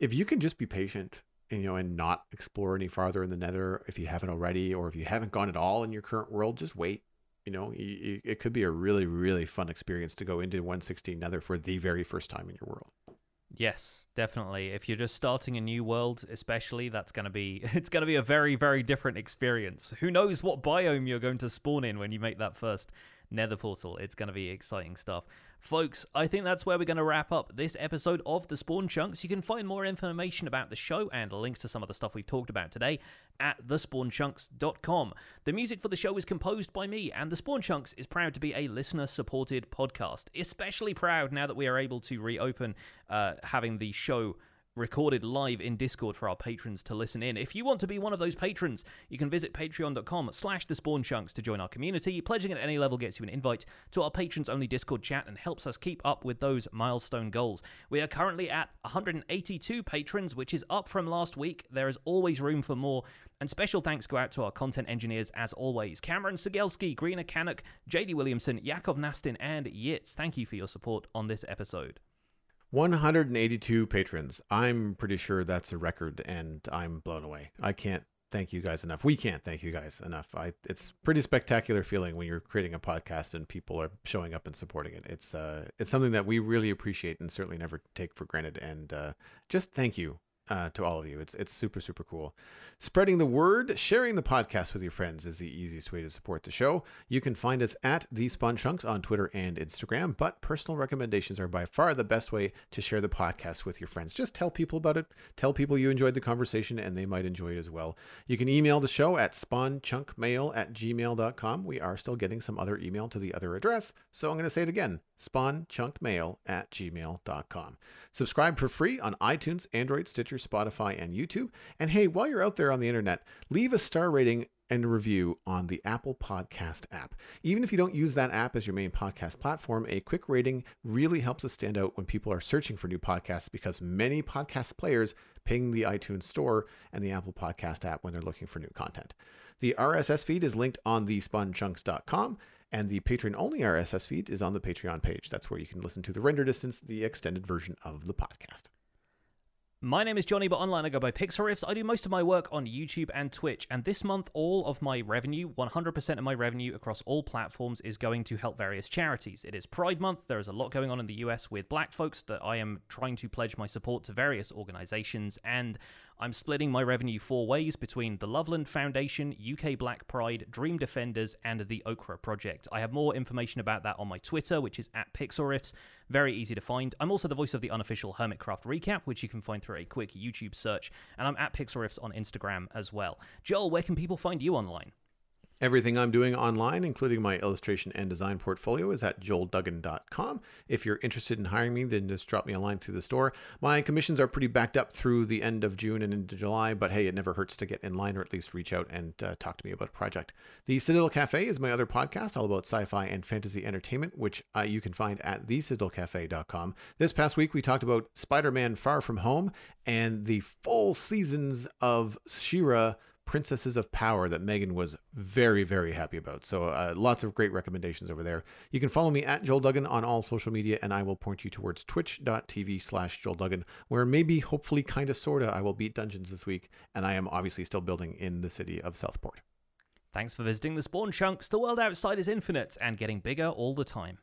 if you can just be patient, and, you know, and not explore any farther in the Nether if you haven't already, or if you haven't gone at all in your current world, just wait. You know, it could be a really really fun experience to go into one sixteen Nether for the very first time in your world. Yes, definitely. If you're just starting a new world, especially, that's going to be, it's going to be a very, very different experience. Who knows what biome you're going to spawn in when you make that first Nether portal. It's going to be exciting stuff. Folks, I think that's where we're going to wrap up this episode of the Spawn Chunks. You can find more information about the show and links to some of the stuff we've talked about today at the spawn chunks dot com. The music for the show is composed by me, and the Spawn Chunks is proud to be a listener-supported podcast. Especially proud now that we are able to reopen uh, having the show recorded live in Discord for our patrons to listen in. If you want to be one of those patrons, you can visit patreon.com slash the Spawn Chunks to join our community. Pledging at any level gets you an invite to our patrons-only Discord chat and helps us keep up with those milestone goals. We are currently at one hundred eighty-two patrons, which is up from last week. There is always room for more. And special thanks go out to our content engineers, as always. Cameron Sigelski, Greena Canuck, J D Williamson, Yakov Nastin, and Yitz. Thank you for your support on this episode. one hundred eighty-two patrons. I'm pretty sure that's a record, and I'm blown away. I can't thank you guys enough. We can't thank you guys enough. I, it's pretty spectacular feeling when you're creating a podcast and people are showing up and supporting it. It's uh, it's something that we really appreciate and certainly never take for granted. And uh, just thank you uh, to all of you. It's it's super, super cool. Spreading the word, sharing the podcast with your friends is the easiest way to support the show. You can find us at The Spawn Chunks on Twitter and Instagram, but personal recommendations are by far the best way to share the podcast with your friends. Just tell people about it. Tell people you enjoyed the conversation and they might enjoy it as well. You can email the show at spawnchunkmail at gmail.com. We are still getting some other email to the other address, so I'm going to say it again, spawnchunkmail at gmail.com. Subscribe for free on iTunes, Android, Stitcher, Spotify, and YouTube. And hey, while you're out there on the internet, leave a star rating and review on the Apple Podcast app. Even if you don't use that app as your main podcast platform, a quick rating really helps us stand out when people are searching for new podcasts, because many podcast players ping the iTunes store and the Apple Podcast app when they're looking for new content. The R S S feed is linked on the spawn chunks dot com, and the Patreon-only R S S feed is on the Patreon page. That's where you can listen to the Render Distance, the extended version of the podcast. My name is Johnny, but online I go by Pixlriffs. I do most of my work on YouTube and Twitch, and this month all of my revenue, one hundred percent of my revenue across all platforms, is going to help various charities. It is Pride Month. There is a lot going on in the U S with black folks that I am trying to pledge my support to various organizations, and I'm splitting my revenue four ways between the Loveland Foundation, U K Black Pride, Dream Defenders, and the Okra Project. I have more information about that on my Twitter, which is at Pixlriffs. Very easy to find. I'm also the voice of the unofficial Hermitcraft recap, which you can find through a quick YouTube search. And I'm at Pixlriffs on Instagram as well. Joel, where can people find you online? Everything I'm doing online, including my illustration and design portfolio, is at joel duggan dot com. If you're interested in hiring me, then just drop me a line through the store. My commissions are pretty backed up through the end of June and into July, but hey, it never hurts to get in line or at least reach out and uh, talk to me about a project. The Citadel Cafe is my other podcast, all about sci-fi and fantasy entertainment, which uh, you can find at the citadel cafe dot com. This past week, we talked about Spider-Man Far From Home and the full seasons of She-Ra Princesses of Power that Megan was very, very happy about. So uh, lots of great recommendations over there. You can follow me at Joel Duggan on all social media, and I will point you towards twitch.tv slash Joel Duggan, where maybe, hopefully, kind of, sort of, I will beat Dungeons this week, and I am obviously still building in the city of Southport. Thanks for visiting the Spawn Chunks. The world outside is infinite and getting bigger all the time.